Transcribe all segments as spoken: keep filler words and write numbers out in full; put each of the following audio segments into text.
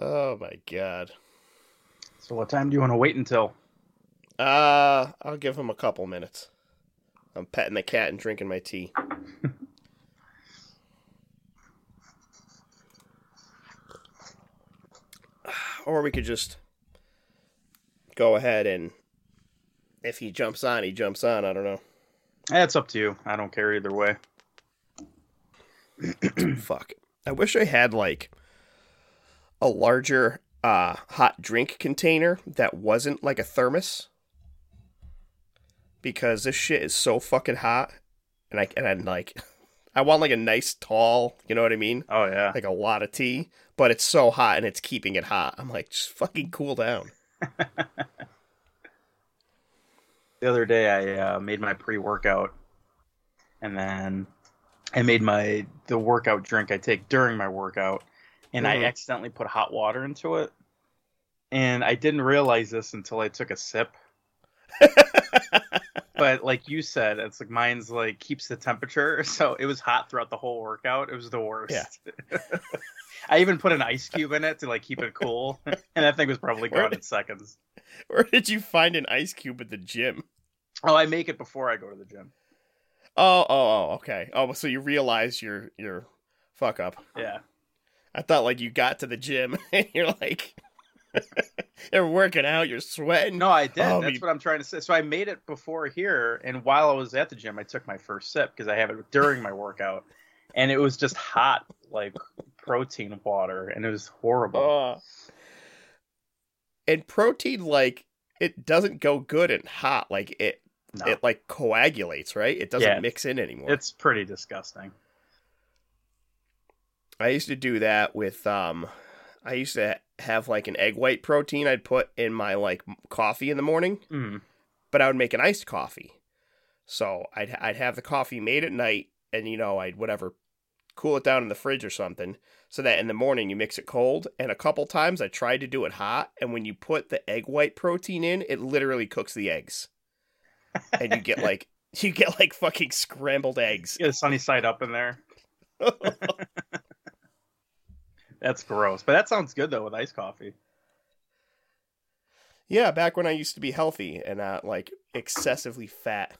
Oh my god. So what time do you want to wait until? Uh, I'll give him a couple minutes. I'm petting the cat and drinking my tea. Or we could just go ahead and if he jumps on, he jumps on. I don't know. That's up to you. I don't care either way. Fuck. I wish I had like a larger uh, hot drink container that wasn't like a thermos. Because this shit is so fucking hot. And I and I'm like, I want like a nice tall, you know what I mean? Oh, yeah. Like a lot of tea. But it's so hot and it's keeping it hot. I'm like, just fucking cool down. The other day I uh, made my pre-workout. And then I made my the workout drink I take during my workout. And mm. I accidentally put hot water into it. And I didn't realize this until I took a sip. But like you said, it's like mine's like keeps the temperature. So it was hot throughout the whole workout. It was the worst. Yeah. I even put an ice cube in it to like keep it cool. And that thing was probably gone did, in seconds. Where did you find an ice cube at the gym? Oh, I make it before I go to the gym. Oh, oh, oh, okay. Oh, so you realize your your fuck up. Yeah. I thought like you got to the gym and you're like you're working out, you're sweating. No, I did. Oh, That's me. What I'm trying to say. So I made it before here, and while I was at the gym, I took my first sip because I have it during my workout, and it was just hot, like protein water, and it was horrible. Uh, and protein, like it doesn't go good and hot, like it no. it like coagulates, right? It doesn't yeah, mix in anymore. It's pretty disgusting. I used to do that with um. I used to have like an egg white protein I'd put in my like coffee in the morning, mm. but I would make an iced coffee. So I'd I'd have the coffee made at night, and you know I'd whatever cool it down in the fridge or something, so that in the morning you mix it cold. And a couple times I tried to do it hot, and when you put the egg white protein in, it literally cooks the eggs, and you get like you get like fucking scrambled eggs. Yeah, sunny side up in there. That's gross, but that sounds good, though, with iced coffee. Yeah, back when I used to be healthy and not, like, excessively fat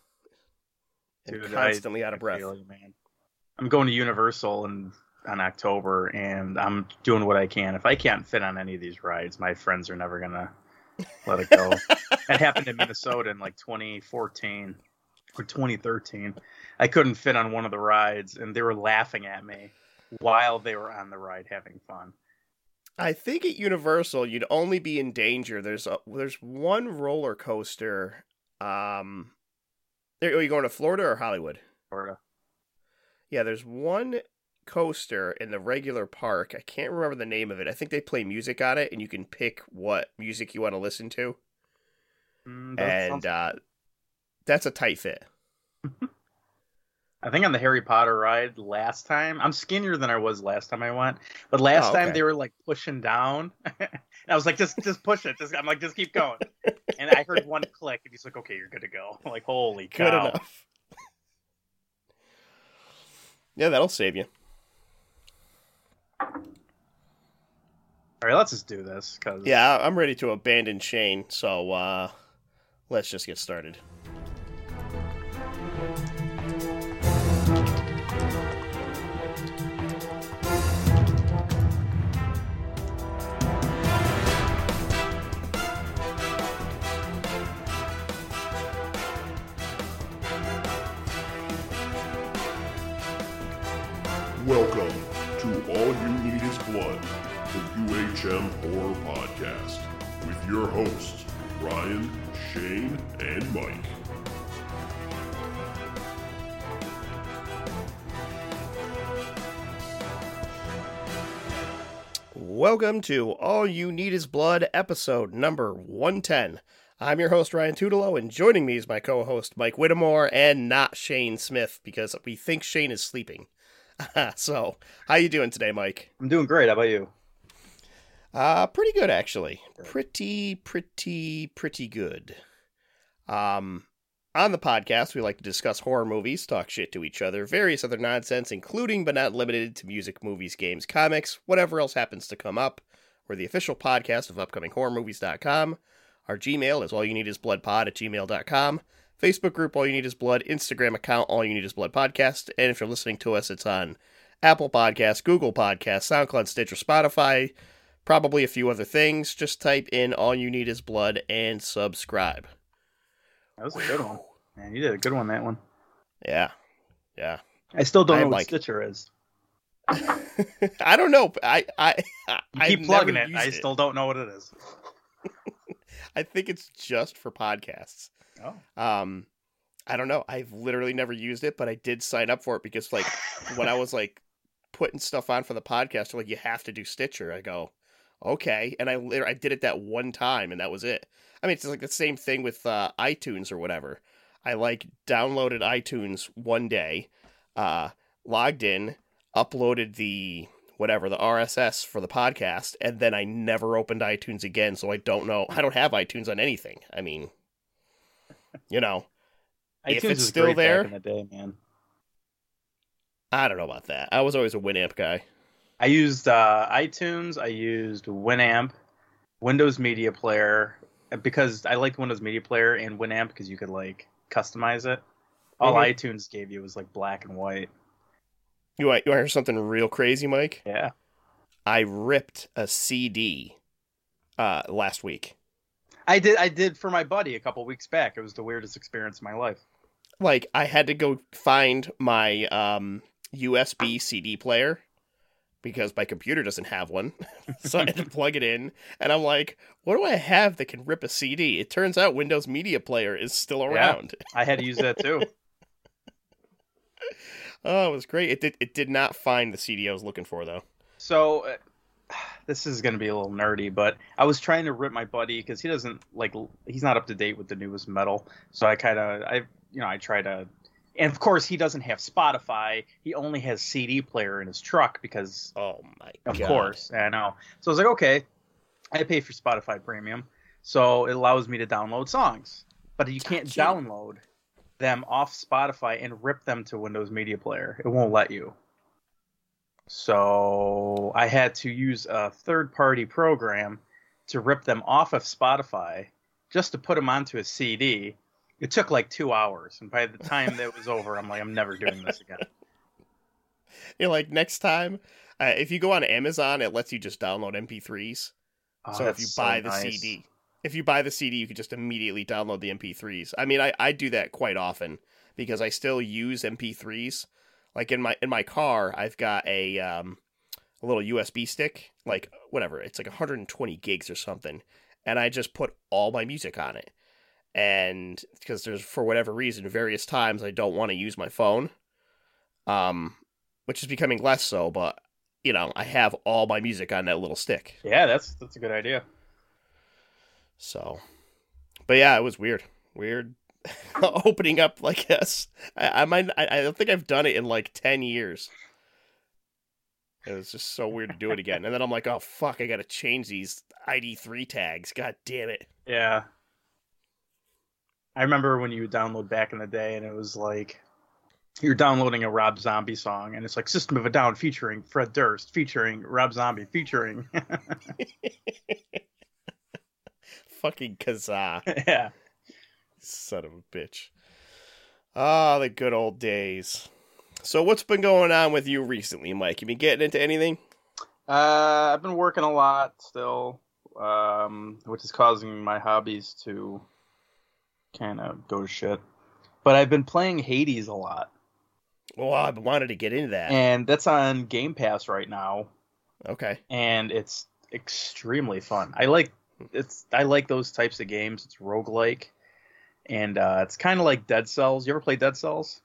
and Dude, constantly I, out of breath. You, man. I'm going to Universal in, in October, and I'm doing what I can. If I can't fit on any of these rides, my friends are never going to let it go. That happened in Minnesota in, like, twenty fourteen or twenty thirteen. I couldn't fit on one of the rides, and they were laughing at me while they were on the ride having fun. I think at Universal you'd only be in danger. There's a, there's one roller coaster. Um, are you going to Florida or Hollywood? Florida. Yeah, there's one coaster in the regular park. I can't remember the name of it. I think they play music on it, and you can pick what music you want to listen to. Mm, and sounds- uh, that's a tight fit. I think on the Harry Potter ride last time, I'm skinnier than I was last time I went, but last oh, okay. time they were like pushing down. And I was like, just, just push it. Just, I'm like, just keep going. And I heard one click and he's like, okay, you're good to go. I'm like, holy cow. Good enough. Yeah, that'll save you. All right, let's just do this. Cause... Yeah, I'm ready to abandon Shane. So uh, let's just get started. Welcome to All You Need Is Blood, the U H M Horror Podcast, with your hosts, Ryan, Shane, and Mike. Welcome to All You Need Is Blood, episode number one ten. I'm your host, Ryan Tudelo, and joining me is my co-host, Mike Whittemore, and not Shane Smith, because we think Shane is sleeping. So, how you doing today, Mike? I'm doing great. How about you? Uh, pretty good, actually. Pretty, pretty, pretty good. Um, on the podcast, we like to discuss horror movies, talk shit to each other, various other nonsense, including but not limited to music, movies, games, comics, whatever else happens to come up. We're the official podcast of upcoming horror movies dot com. Our Gmail is all you need is blood pod at gmail dot com. Facebook group, All You Need Is Blood. Instagram account, All You Need Is Blood Podcast. And if you're listening to us, it's on Apple Podcasts, Google Podcasts, SoundCloud, Stitcher, Spotify, probably a few other things. Just type in All You Need Is Blood and subscribe. That was a good one. Man, you did a good one, that one. Yeah. Yeah. I still don't I know what like... Stitcher is. I don't know. I, I, I keep plugging it. I still it. don't know what it is. I think it's just for podcasts. Oh. Um, I don't know. I've literally never used it, but I did sign up for it because, like, when I was like putting stuff on for the podcast, like, you have to do Stitcher. I go, okay, and I I did it that one time, and that was it. I mean, it's like the same thing with uh, iTunes or whatever. I like downloaded iTunes one day, uh, logged in, uploaded the whatever the R S S for the podcast, and then I never opened iTunes again. So I don't know. I don't have iTunes on anything. I mean. You know, iTunes if it's was still there, back in the day, man. I don't know about that. I was always a Winamp guy. I used uh, iTunes. I used Winamp, Windows Media Player, because I liked Windows Media Player and Winamp because you could like customize it. All mm-hmm. iTunes gave you was like black and white. You want, you want to hear something real crazy, Mike? Yeah. I ripped a C D uh, last week. I did I did for my buddy a couple weeks back. It was the weirdest experience of my life. Like, I had to go find my um, U S B C D player because my computer doesn't have one. So I had to plug it in. And I'm like, what do I have that can rip a C D? It turns out Windows Media Player is still around. Yeah, I had to use that too. Oh, it was great. It did, it did not find the C D I was looking for, though. So... Uh... This is going to be a little nerdy, but I was trying to rip my buddy because he doesn't like he's not up to date with the newest metal. So I kind of I you know, I try to. And of course, he doesn't have Spotify. He only has C D player in his truck because. Oh, my God. Of course. I know. So I was like, OK, I pay for Spotify Premium, so it allows me to download songs, but you can't gotcha. download them off Spotify and rip them to Windows Media Player. It won't let you. So I had to use a third-party program to rip them off of Spotify just to put them onto a C D. It took like two hours, and by the time that was over, I'm like, I'm never doing this again. You're like, next time, uh, if you go on Amazon, it lets you just download M P threes. Oh, so if you buy so the nice. C D, if you buy the C D, you can just immediately download the M P threes. I mean, I, I do that quite often because I still use M P threes. Like in my in my car, I've got a um, a little U S B stick, like whatever. It's like one hundred twenty gigs or something, and I just put all my music on it. And because there's for whatever reason, various times I don't want to use my phone, um, which is becoming less so. But you know, I have all my music on that little stick. Yeah, that's that's a good idea. So, but yeah, it was weird, weird. Opening up like this, I, I might. I, I don't think I've done it in like ten years. It was just so weird to do it again, and then I'm like, "Oh fuck, I gotta change these I D three tags." God damn it! Yeah, I remember when you would download back in the day, and it was like you're downloading a Rob Zombie song, and it's like "System of a Down" featuring Fred Durst, featuring Rob Zombie, featuring fucking Kazaa. Yeah. Son of a bitch. Ah, oh, the good old days. So what's been going on with you recently, Mike? You been getting into anything? Uh, I've been working a lot still, um, which is causing my hobbies to kind of go to shit. But I've been playing Hades a lot. Well, I wanted to get into that. And that's on Game Pass right now. Okay. And it's extremely fun. I like it's. I like those types of games. It's roguelike. And uh, it's kind of like Dead Cells. You ever play Dead Cells?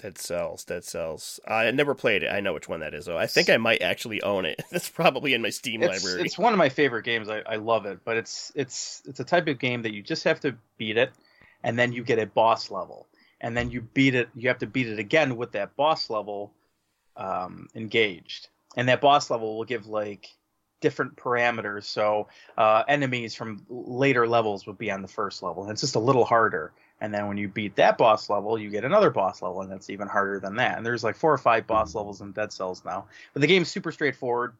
Dead Cells, Dead Cells. I never played it. I know which one that is, though. I think I might actually own it. That's probably in my Steam it's, library. It's one of my favorite games. I, I love it. But it's it's it's a type of game that you just have to beat it, and then you get a boss level. And then you beat it. You have to beat it again with that boss level um, engaged. And that boss level will give, like... different parameters, so uh, enemies from later levels would be on the first level, and it's just a little harder. And then when you beat that boss level, you get another boss level, and that's even harder than that. And there's like four or five boss levels in Dead Cells now. But the game's super straightforward.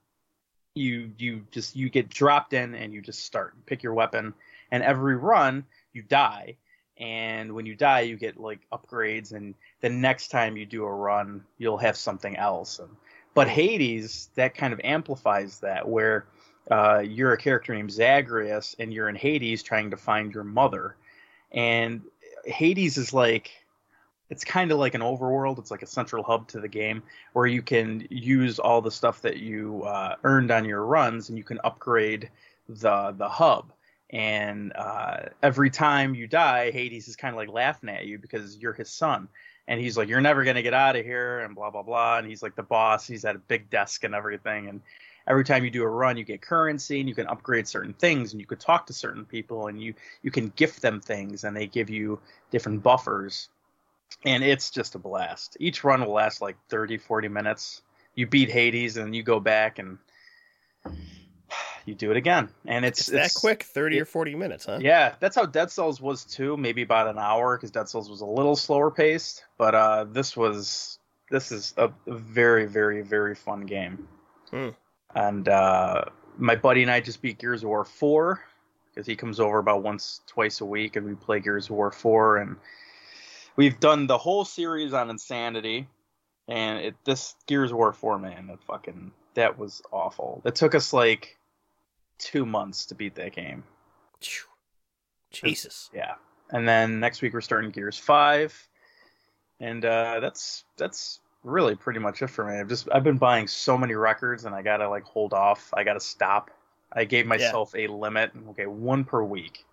you you just you get dropped in and you just start, pick your weapon, and every run you die. And when you die, you get like upgrades, and the next time you do a run, you'll have something else. And, but Hades, that kind of amplifies that, where uh, you're a character named Zagreus, and you're in Hades trying to find your mother. And Hades is like, it's kind of like an overworld. It's like a central hub to the game where you can use all the stuff that you uh, earned on your runs, and you can upgrade the the hub. And uh, every time you die, Hades is kind of like laughing at you because you're his son. And he's like, you're never going to get out of here, and blah, blah, blah. And he's like the boss. He's at a big desk and everything. And every time you do a run, you get currency, and you can upgrade certain things, and you could talk to certain people, and you, you can gift them things, and they give you different buffers. And it's just a blast. Each run will last like thirty, forty minutes. You beat Hades, and you go back, and you do it again, and it's, it's that it's, quick. Thirty it, or forty minutes, huh? Yeah, that's how Dead Cells was too. Maybe about an hour, because Dead Cells was a little slower paced. But uh, this was this is a very, very, very fun game. Mm. And uh, my buddy and I just beat Gears of War four, because he comes over about once, twice a week, and we play Gears of War four. And we've done the whole series on Insanity, and it, this Gears of War four, man, that fucking that was awful. It took us like two months to beat that game. Jesus. Yeah. And then next week we're starting Gears five, and uh that's that's really pretty much it for me. I've just I've been buying so many records, and I gotta like hold off. I gotta stop. I gave myself yeah. a limit. Okay, one per week,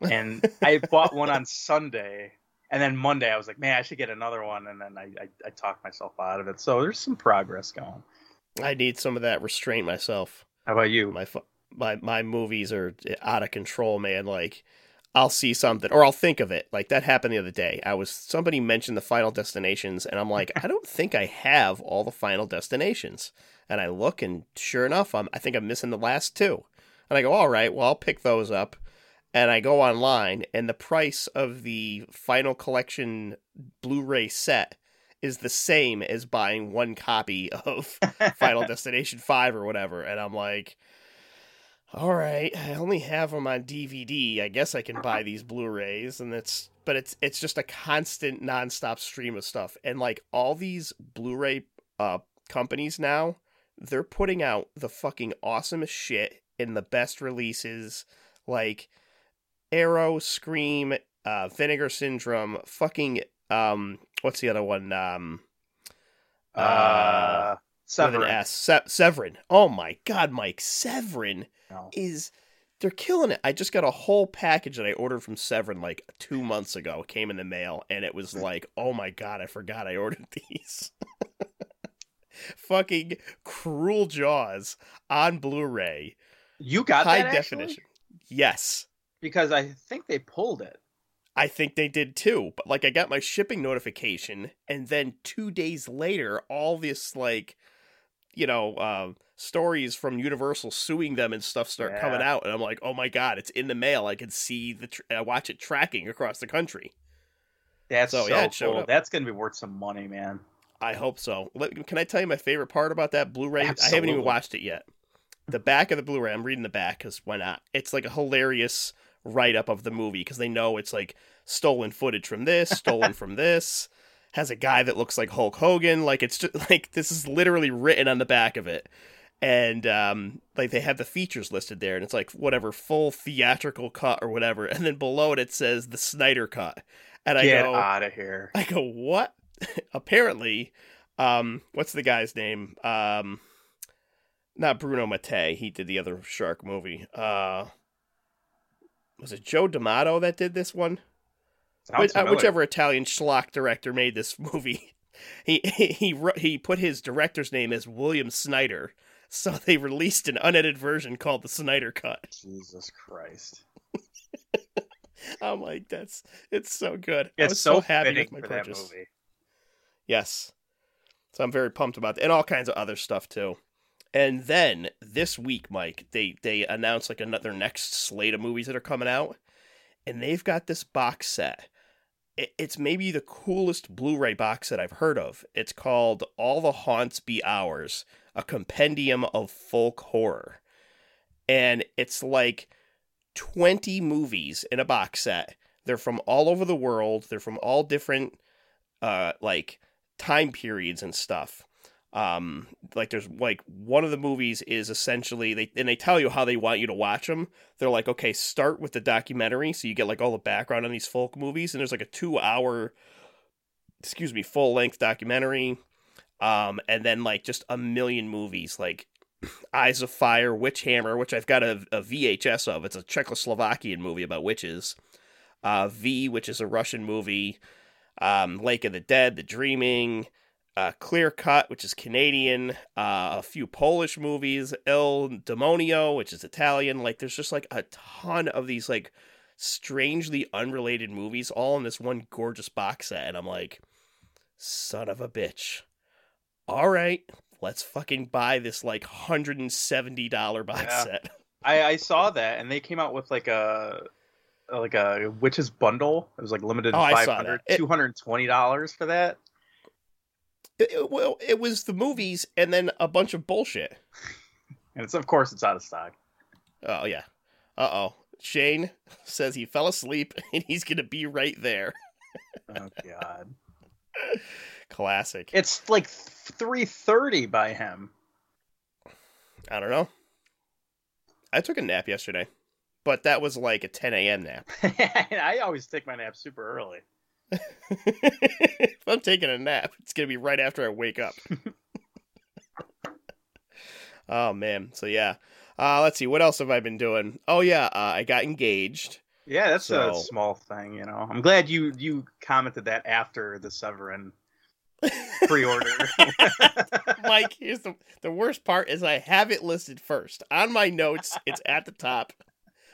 and I bought one on Sunday, and then Monday I was like, man, I should get another one, and then I I, I talked myself out of it. So there's some progress going. I need some of that restraint myself. How about you? My fu- My my movies are out of control, man. Like, I'll see something, or I'll think of it. Like, that happened the other day. I was somebody mentioned the Final Destinations, and I'm like, I don't think I have all the Final Destinations. And I look, and sure enough, I'm I think I'm missing the last two. And I go, all right, well, I'll pick those up. And I go online, and the price of the Final Collection Blu-ray set is the same as buying one copy of Final Destination five or whatever. And I'm like, all right, I only have them on D V D. I guess I can buy these Blu-rays, and that's. But it's it's just a constant, nonstop stream of stuff, and like all these Blu-ray uh, companies now, they're putting out the fucking awesomest shit in the best releases, like Arrow, Scream, uh, Vinegar Syndrome, fucking um, what's the other one? Um, uh, uh Severin. With an S. Se- Severin. Oh my God, Mike, Severin. No. Is they're killing it. I just got a whole package that I ordered from Severin like two months ago. It came in the mail, and it was like, oh my God, I forgot I ordered these. Fucking Cruel Jaws on Blu-ray. You got high that, definition. Actually? Yes. Because I think they pulled it. I think they did too. But like, I got my shipping notification, and then two days later, all this like, you know, um, stories from Universal suing them and stuff start yeah. coming out, and I'm like, oh my God, it's in the mail. I can see the tr- I watch it tracking across the country. That's so, so yeah, it showed cool. Up. That's gonna be worth some money, man. I hope so. Let, can I tell you my favorite part about that Blu-ray? Absolutely. I haven't even watched it yet. The back of the Blu-ray. I'm reading the back because why not? It's like a hilarious write-up of the movie, because they know it's like stolen footage from this, stolen from this. Has a guy that looks like Hulk Hogan. Like, it's just like, this is literally written on the back of it. And um, like, they have the features listed there, and it's like whatever, full theatrical cut or whatever. And then below it, it says the Snyder cut. And I Get go out of here. I go, what? Apparently, um, what's the guy's name? Um, not Bruno Mattei. He did the other shark movie. Uh, was it Joe D'Amato that did this one? Which, uh, whichever Italian schlock director made this movie, he, he he he put his director's name as William Snyder, so they released an unedited version called the Snyder Cut. Jesus Christ! I'm like, that's it's so good. It's I was so, so happy with my purchase. That movie. Yes, so I'm very pumped about that, and all kinds of other stuff too. And then this week, Mike, they they announced like another next slate of movies that are coming out, and they've got this box set. It's maybe the coolest Blu-ray box that I've heard of. It's called All the Haunts Be Ours, a compendium of folk horror. And it's like twenty movies in a box set. They're from all over the world. They're from all different, uh, like, time periods and stuff. Um, like, there's, like, one of the movies is essentially, they and they tell you how they want you to watch them. They're like, okay, start with the documentary, so you get, like, all the background on these folk movies. And there's, like, a two-hour, excuse me, full-length documentary. Um, and then, like, just a million movies, like Eyes of Fire, Witch Hammer, which I've got a, a V H S of. It's a Czechoslovakian movie about witches. Uh, V, which is a Russian movie. Um, Lake of the Dead, The Dreaming. Uh, Clear Cut, which is Canadian. Uh, a few Polish movies. Il Demonio, which is Italian. Like, there's just, like, a ton of these, like, strangely unrelated movies all in this one gorgeous box set. And I'm like, son of a bitch. All right. Let's fucking buy this, like, one hundred seventy dollars box yeah. set. I, I saw that, and they came out with, like, a like a witch's bundle. It was, like, limited to oh, five hundred dollars, it, two hundred twenty dollars for that. It, it, well, it was the movies and then a bunch of bullshit. And it's, of course, it's out of stock. Oh, yeah. Uh-oh. Shane says he fell asleep, and he's going to be right there. Oh, God. Classic. It's like three thirty by him. I don't know. I took a nap yesterday, but that was like a ten a.m. nap. I always take my nap super early. If I'm taking a nap, it's going to be right after I wake up. Oh, man. So, yeah. Uh, let's see. What else have I been doing? Oh, yeah. Uh, I got engaged. Yeah, that's so, a small thing, you know. I'm glad you, you commented that after the Severin pre-order. Mike, here's the, the worst part is I have it listed first. On my notes, it's at the top.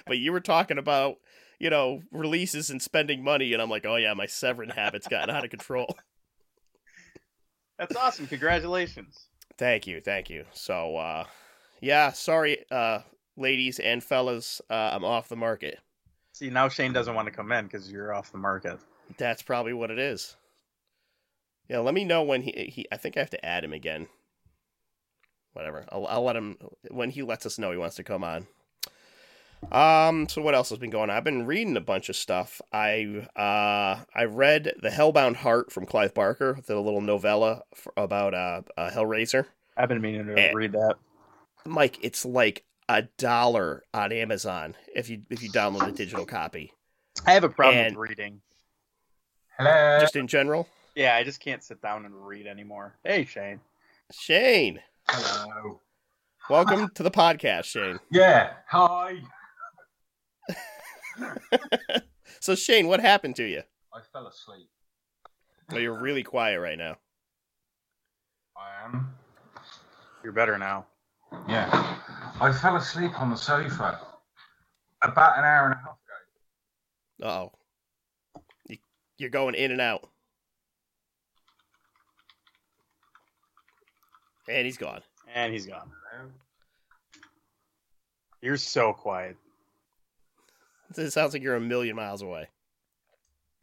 But you were talking about, you know, releases and spending money, and I'm like, oh, yeah, my Severin habit's gotten out of control. That's awesome. Congratulations. Thank you. Thank you. So, uh, yeah, sorry, uh, ladies and fellas, uh, I'm off the market. See, now Shane doesn't want to come in because you're off the market. That's probably what it is. Yeah, let me know when he... he I think I have to add him again. Whatever. I'll, I'll let him... When he lets us know he wants to come on. Um. So what else has been going on? I've been reading a bunch of stuff. I uh I read The Hellbound Heart from Clive Barker, the little novella for, about uh, uh Hellraiser. I've been meaning to and, read that. Mike, it's like a dollar on Amazon if you if you download a digital copy. I have a problem and with reading. Hello. Just in general? Yeah, I just can't sit down and read anymore. Hey, Shane. Shane. Hello. Welcome to the podcast, Shane. Yeah. Hi. So, Shane, what happened to you? I fell asleep. Well, you're really quiet right now. I am. You're better now. Yeah. I fell asleep on the sofa about an hour and a half ago. Uh-oh. You, you're going in and out. And he's gone. And he's gone. You're so quiet. It sounds like you're a million miles away.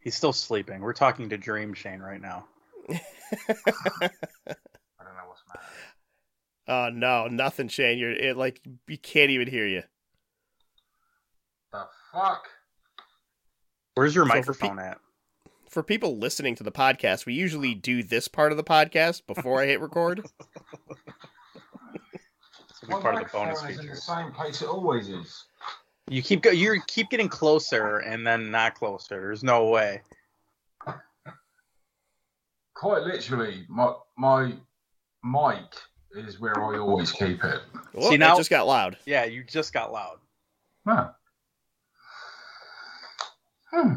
He's still sleeping. We're talking to Dream Shane right now. I don't know what's matter. Oh, no, nothing, Shane. You're it, like, you can't even hear you. The fuck? Where's your so microphone for pe- at? For people listening to the podcast, we usually do this part of the podcast before I hit record. It's well, part of the bonus feature. The same place it always is. You keep go- you keep getting closer and then not closer. There's no way. Quite literally, my my mic is where I always keep it. Whoa, see, now it just got loud. Yeah, you just got loud. Huh. Hmm.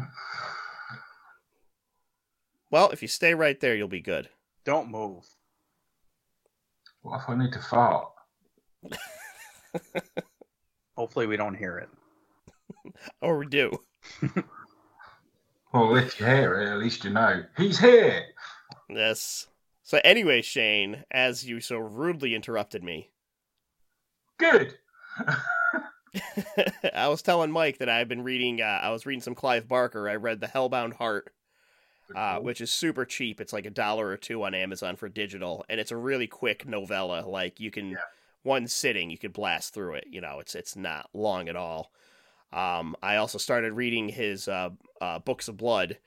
Well, if you stay right there, you'll be good. Don't move. What if I need to fart? Hopefully we don't hear it. Or we do. Well, if you hear it, at least you know. He's here! Yes. So anyway, Shane, as you so rudely interrupted me. Good. I was telling Mike that I've been reading, uh, I was reading some Clive Barker. I read The Hellbound Heart. uh, which is super cheap. It's like a dollar or two on Amazon for digital, and it's a really quick novella. Like you can, yeah. one sitting, you could blast through it. You know, it's it's not long at all. Um, I also started reading his uh, uh, Books of Blood,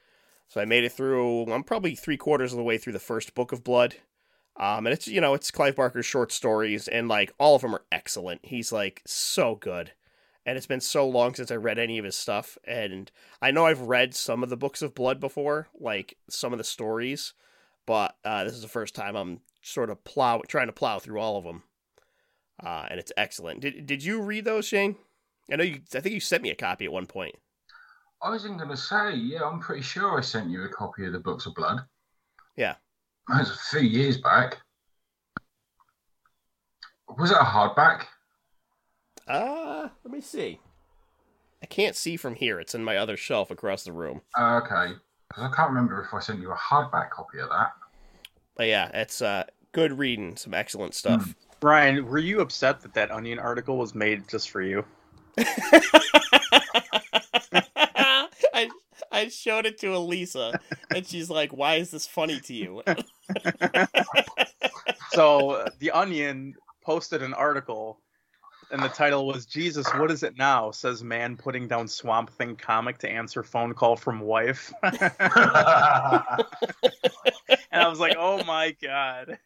so I made it through. I'm probably three quarters of the way through the first Book of Blood, um, and it's you know it's Clive Barker's short stories, and like all of them are excellent. He's like so good. And it's been so long since I read any of his stuff. And I know I've read some of the Books of Blood before, like some of the stories, but uh, this is the first time I'm sort of plow trying to plow through all of them. Uh, and it's excellent. Did Did you read those, Shane? I know you. I think you sent me a copy at one point. I wasn't going to say, yeah, I'm pretty sure I sent you a copy of the Books of Blood. Yeah. That was a few years back. Was it a hardback? Uh, let me see. I can't see from here. It's in my other shelf across the room. Uh, okay. I can't remember if I sent you a hardback copy of that. But yeah, it's uh, good reading. Some excellent stuff. Mm. Brian, were you upset that that Onion article was made just for you? I I showed it to Elisa, and she's like, why is this funny to you? So, the Onion posted an article... And the title was, Jesus, what is it now? Says man putting down Swamp Thing comic to answer phone call from wife. And I was like, oh, my God.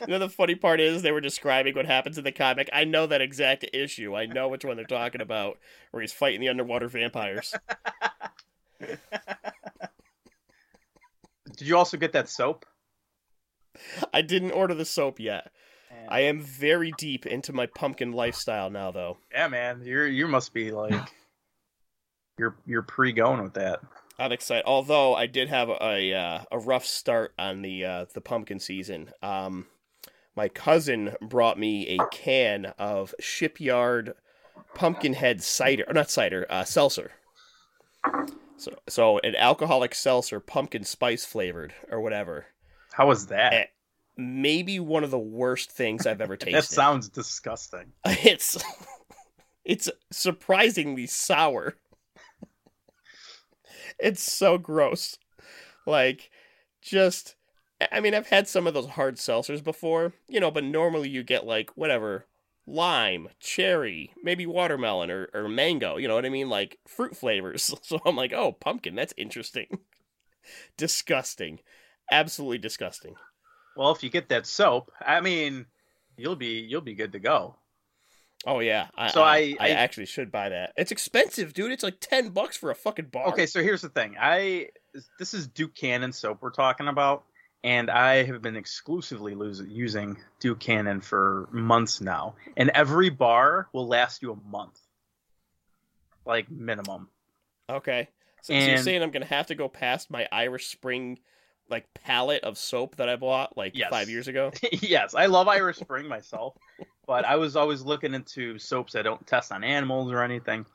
You know, the funny part is they were describing what happens in the comic. I know that exact issue. I know which one they're talking about, where he's fighting the underwater vampires. Did you also get that soap? I didn't order the soap yet. I am very deep into my pumpkin lifestyle now, though. Yeah, man, you you must be like you're you're pre going with that. I'm excited. Although I did have a uh, a rough start on the uh, the pumpkin season. Um, my cousin brought me a can of Shipyard Pumpkinhead cider, or not cider, uh, seltzer. So so an alcoholic seltzer, pumpkin spice flavored or whatever. How was that? And, maybe one of the worst things I've ever tasted. That sounds disgusting. It's it's surprisingly sour. It's so gross. Like, just... I mean, I've had some of those hard seltzers before, you know, but normally you get, like, whatever, lime, cherry, maybe watermelon or, or mango, you know what I mean? Like, fruit flavors. So I'm like, oh, pumpkin, that's interesting. Disgusting. Absolutely disgusting. Well, if you get that soap, I mean, you'll be you'll be good to go. Oh yeah, I, so I, I I actually should buy that. It's expensive, dude. It's like ten bucks for a fucking bar. Okay, so here's the thing. I this is Duke Cannon soap we're talking about, and I have been exclusively losing, using Duke Cannon for months now, and every bar will last you a month, like minimum. Okay, so, and, so you're saying I'm gonna have to go past my Irish Spring. Like palette of soap that I bought like yes. five years ago. Yes, I love Irish Spring myself, but I was always looking into soaps that don't test on animals or anything.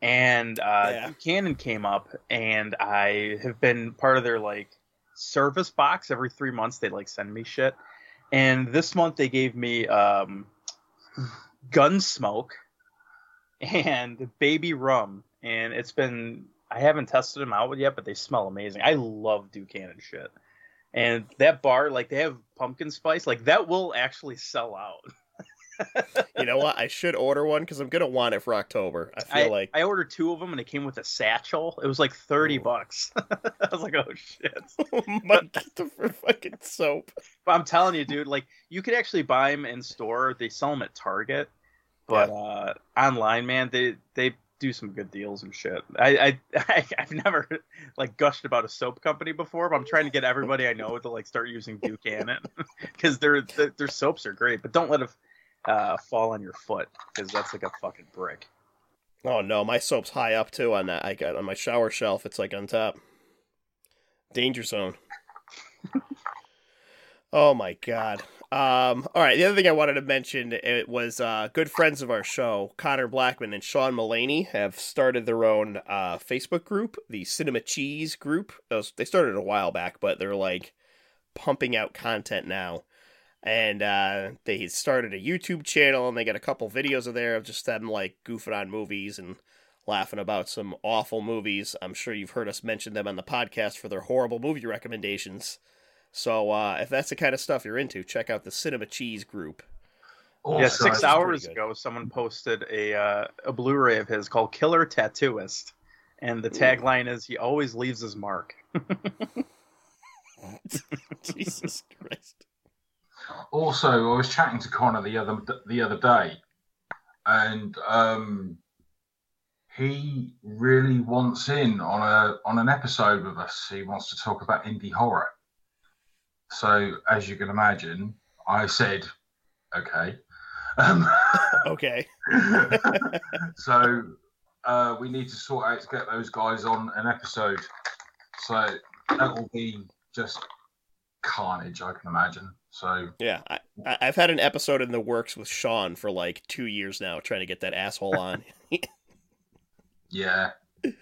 And uh, yeah. Duke Cannon came up, and I have been part of their like service box. Every three months, they like send me shit. And this month they gave me um, Gunsmoke and Baby Rum, and it's been. I haven't tested them out yet, but they smell amazing. I love Duke Cannon shit. And that bar, like, they have pumpkin spice. Like, that will actually sell out. You know what? I should order one because I'm going to want it for October. I feel I, like... I ordered two of them, and it came with a satchel. It was like thirty Ooh. bucks. I was like, oh, shit. Oh, my God, for fucking soap. But I'm telling you, dude, like, you could actually buy them in store. They sell them at Target. But yeah. uh, online, man, they... they do some good deals and shit. I, I I've never like gushed about a soap company before, but I'm trying to get everybody I know to like start using Duke Cannon because their their soaps are great. But don't let it uh, fall on your foot because that's like a fucking brick. Oh no, my soap's high up too. On that, I got on my shower shelf. It's like on top. Danger zone. Oh my God. Um, all right. The other thing I wanted to mention, it was uh, good friends of our show, Connor Blackman and Sean Mullaney, have started their own uh, Facebook group, the Cinema Cheese group. Was, they started a while back, but they're like pumping out content now. And uh, they started a YouTube channel, and they got a couple videos of there of just them like goofing on movies and laughing about some awful movies. I'm sure you've heard us mention them on the podcast for their horrible movie recommendations. So uh, if that's the kind of stuff you're into, check out the Cinema Cheese group. Oh, yeah, six God, hours ago, someone posted a uh, a Blu-ray of his called Killer Tattooist, and the tagline is, he always leaves his mark. Jesus Christ. Also, I was chatting to Connor the other the other day, and um, he really wants in on a on an episode with us. He wants to talk about indie horror. So, as you can imagine, I said, okay. Um, okay. So, uh, we need to sort out to get those guys on an episode. So, that will be just carnage, I can imagine. So yeah, I, I've had an episode in the works with Sean for like two years now, trying to get that asshole on. Yeah. I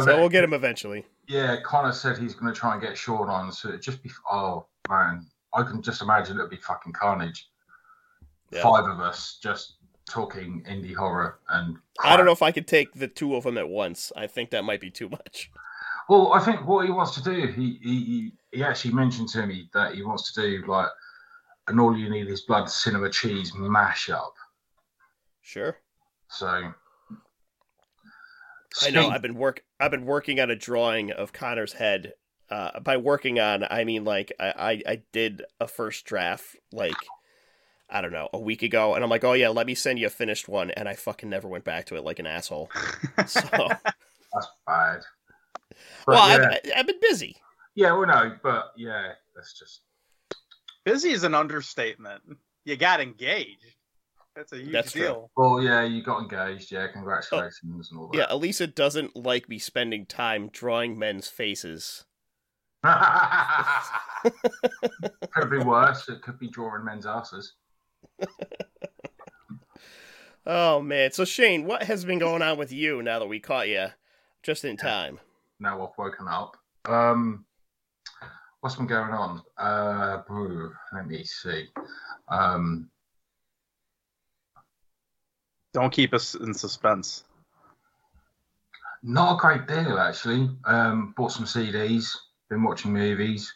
so bet, we'll get him eventually. Yeah, Connor said he's going to try and get Sean on, so it'd just be, oh man, I can just imagine it'd be fucking carnage. Yeah. Five of us just talking indie horror and crap. I don't know if I could take the two of them at once. I think that might be too much. Well, I think what he wants to do, he he he actually mentioned to me that he wants to do like an All You Need Is Blood Cinema Cheese mashup. Sure. So I know I've been work I've been working on a drawing of Connor's head. Uh, by working on, I mean like I, I, I did a first draft like I don't know a week ago, and I'm like, oh yeah, let me send you a finished one, and I fucking never went back to it like an asshole. So that's bad. But, well, yeah. I've, I've been busy. Yeah, well, no, but yeah, that's just... Busy is an understatement. You got engaged. That's a huge that's deal. True. Well, yeah, you got engaged. Yeah, congratulations oh, and all that. Yeah, Elisa doesn't like me spending time drawing men's faces. Could be worse. It could be drawing men's asses. Oh, man. So, Shane, what has been going on with you now that we caught you just in time? Now I've woken up. Um, what's been going on? Uh, let me see. Um, Don't keep us in suspense. Not a great deal, actually. Um, bought some C Ds. Been watching movies.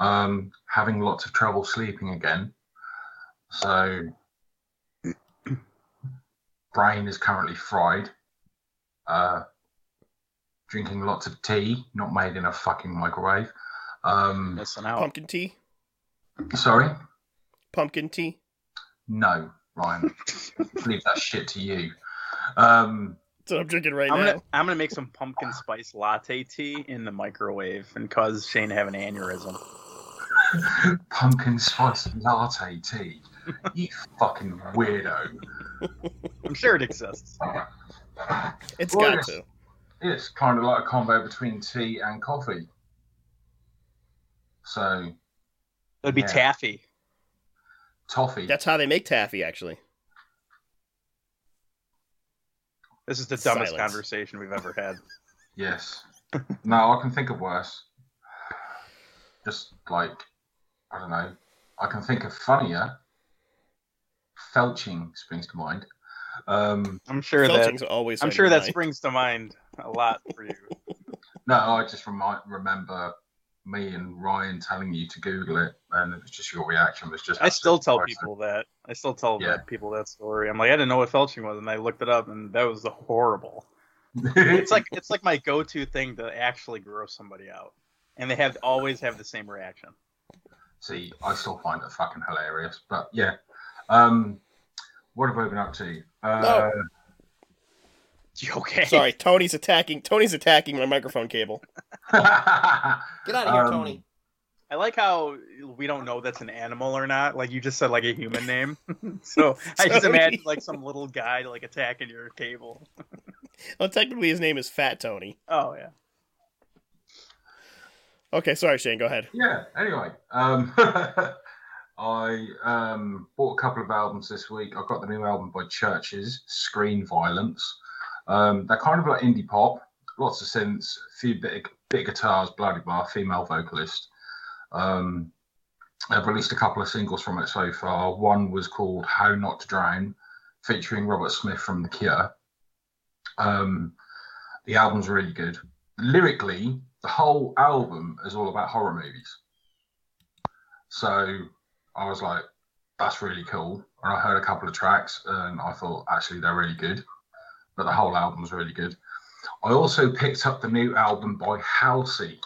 Um, having lots of trouble sleeping again. So, brain is currently fried. Uh, Drinking lots of tea, not made in a fucking microwave. Um, Missing out. Pumpkin tea? Sorry? Pumpkin tea? No, Ryan. Leave that shit to you. Um, That's what I'm drinking right I'm now. Gonna, I'm going to make some pumpkin spice latte tea in the microwave and cause Shane to have an aneurysm. Pumpkin spice latte tea? You fucking weirdo. I'm sure it exists. It's well, got to. It's kind of like a combo between tea and coffee. So it'd be yeah. taffy. Toffee. That's how they make taffy, actually. This is the dumbest Silence. conversation we've ever had. Yes. No, I can think of worse. Just like, I don't know. I can think of funnier. Felching springs to mind. Um, I'm sure that always I'm sure that mind. springs to mind a lot for you. No, I just remind, remember me and Ryan telling you to Google it, and it was just your reaction was just. I still tell person. people that. I still tell yeah. that people that story. I'm like, I didn't know what felching was, and I looked it up, and that was horrible. It's like it's like my go-to thing to actually gross somebody out, and they have always have the same reaction. See, I still find it fucking hilarious, but yeah. Um, What have I been up to? Uh, no. You okay? Sorry, Tony's attacking. Tony's attacking my microphone cable. Get out of here, um, Tony. I like how we don't know that's an animal or not. Like you just said, like a human name. So I just imagine like some little guy like attacking your cable. Well, technically his name is Fat Tony. Oh yeah. Okay, sorry, Shane. Go ahead. Yeah. Anyway. Um... I um, bought a couple of albums this week. I got the new album by Churches, Screen Violence. Um, they're kind of like indie pop, lots of synths, a few bit, bit of guitars, blah, blah, blah, female vocalist. Um, I've released a couple of singles from it so far. One was called How Not to Drown, featuring Robert Smith from The Cure. Um, the album's really good. Lyrically, the whole album is all about horror movies. So I was like, that's really cool. And I heard a couple of tracks and I thought, actually, they're really good. But the whole album's really good. I also picked up the new album by Halsey.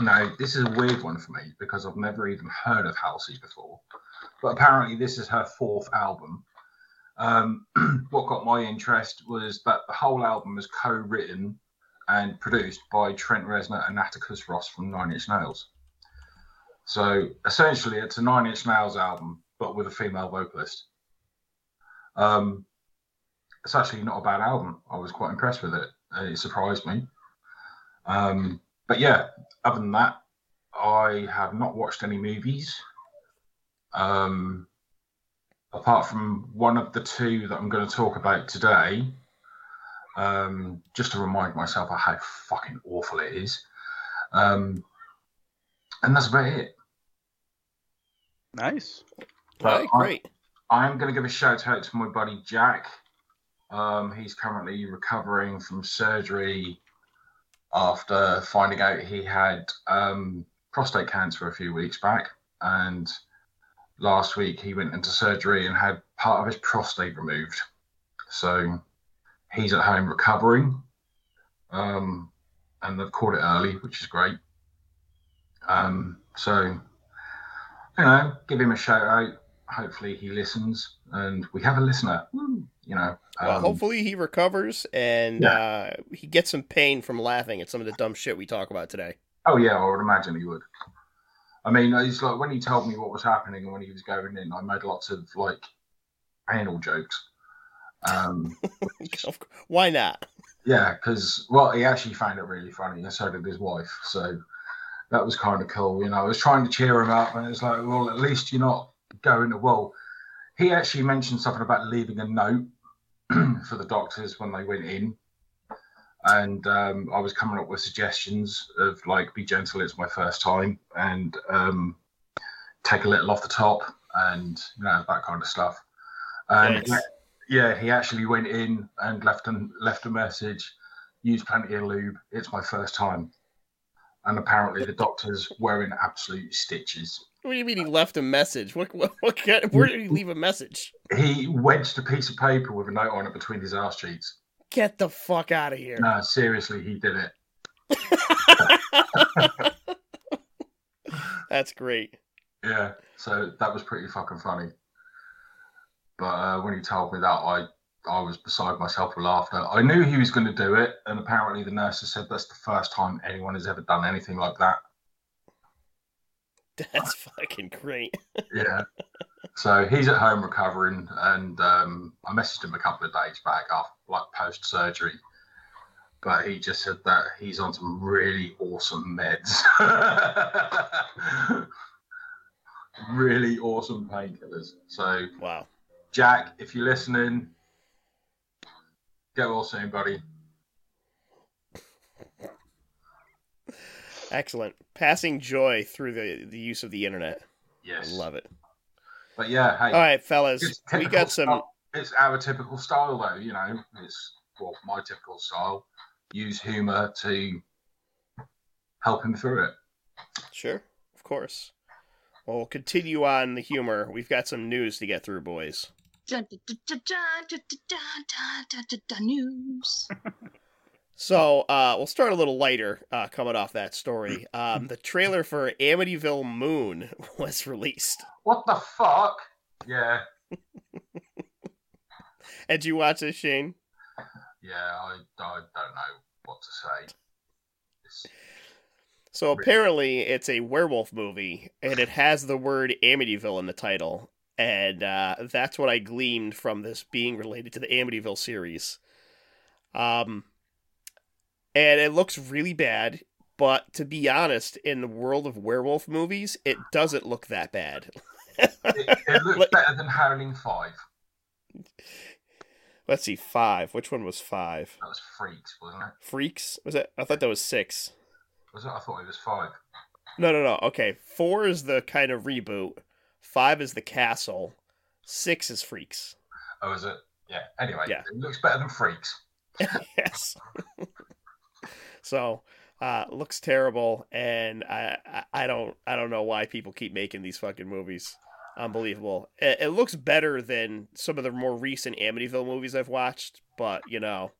Now, this is a weird one for me because I've never even heard of Halsey before. But apparently this is her fourth album. Um, what got my interest was that the whole album was co-written and produced by Trent Reznor and Atticus Ross from Nine Inch Nails. So essentially it's a Nine Inch Nails album, but with a female vocalist. Um, it's actually not a bad album. I was quite impressed with it. It surprised me. Um, but yeah, other than that, I have not watched any movies. Um, apart from one of the two that I'm going to talk about today, um, just to remind myself of how fucking awful it is. Um, and that's about it. Nice. But right, great. I'm, I'm going to give a shout out to my buddy Jack. Um, he's currently recovering from surgery after finding out he had um, prostate cancer a few weeks back. And last week he went into surgery and had part of his prostate removed. So he's at home recovering. Um, and they've caught it early, which is great. Um, so, you know, give him a shout out. Hopefully he listens and we have a listener. Woo. You know, um, well, hopefully he recovers and yeah. uh, he gets some pain from laughing at some of the dumb shit we talk about today. Oh, yeah, I would imagine he would. I mean, it's like when he told me what was happening and when he was going in, I made lots of, like, anal jokes. Um, which, why not? Yeah, because, well, he actually found it really funny and so did his wife. So that was kind of cool. You know, I was trying to cheer him up and it's like, well, at least you're not going to, well, he actually mentioned something about leaving a note for the doctors when they went in, and um, I was coming up with suggestions of like, be gentle, it's my first time, and um, take a little off the top, and you know, that kind of stuff. And yes. yeah, he actually went in and left and left a message. Use plenty of lube. It's my first time, and apparently the doctors were in absolute stitches. What do you mean he left a message? What, what, what, where did he leave a message? He wedged a piece of paper with a note on it between his arse cheeks. Get the fuck out of here. No, seriously, he did it. That's great. Yeah, so that was pretty fucking funny. But uh, when he told me that, I, I was beside myself with laughter. I knew he was going to do it, and apparently the nurses said that's the first time anyone has ever done anything like that. That's fucking great. Yeah. So he's at home recovering, and um, I messaged him a couple of days back after, like, post surgery, but he just said that he's on some really awesome meds, really awesome painkillers. So wow, Jack, if you're listening, get well soon, buddy. Excellent. Passing joy through the, the use of the internet. Yes. I love it. But yeah, hey. All right, fellas. We got some... Style. It's our typical style, though, you know. It's, well, my typical style. Use humor to help him through it. Sure. Of course. Well, we'll continue on the humor. We've got some news to get through, boys. News. So uh, we'll start a little lighter uh, coming off that story. Um, the trailer for Amityville Moon was released. What the fuck? Yeah. Did you watch this, Shane? Yeah, I, I don't know what to say. It's... So apparently it's a werewolf movie, and it has the word Amityville in the title. And uh, that's what I gleaned from this being related to the Amityville series. Um... And it looks really bad, but to be honest, in the world of werewolf movies, it doesn't look that bad. it, it looks like, better than Howling Five. Let's see, Five. Which one was Five? That was Freaks, wasn't it? Freaks? Was it? I thought that was Six. Was it? I thought it was Five. No, no, no. Okay, Four is the kind of reboot. Five is the castle. Six is Freaks. Oh, is it? Yeah. Anyway, yeah. It looks better than Freaks. Yes. So, uh, looks terrible, and I, I don't, I don't know why people keep making these fucking movies. Unbelievable. It, it looks better than some of the more recent Amityville movies I've watched, but you know,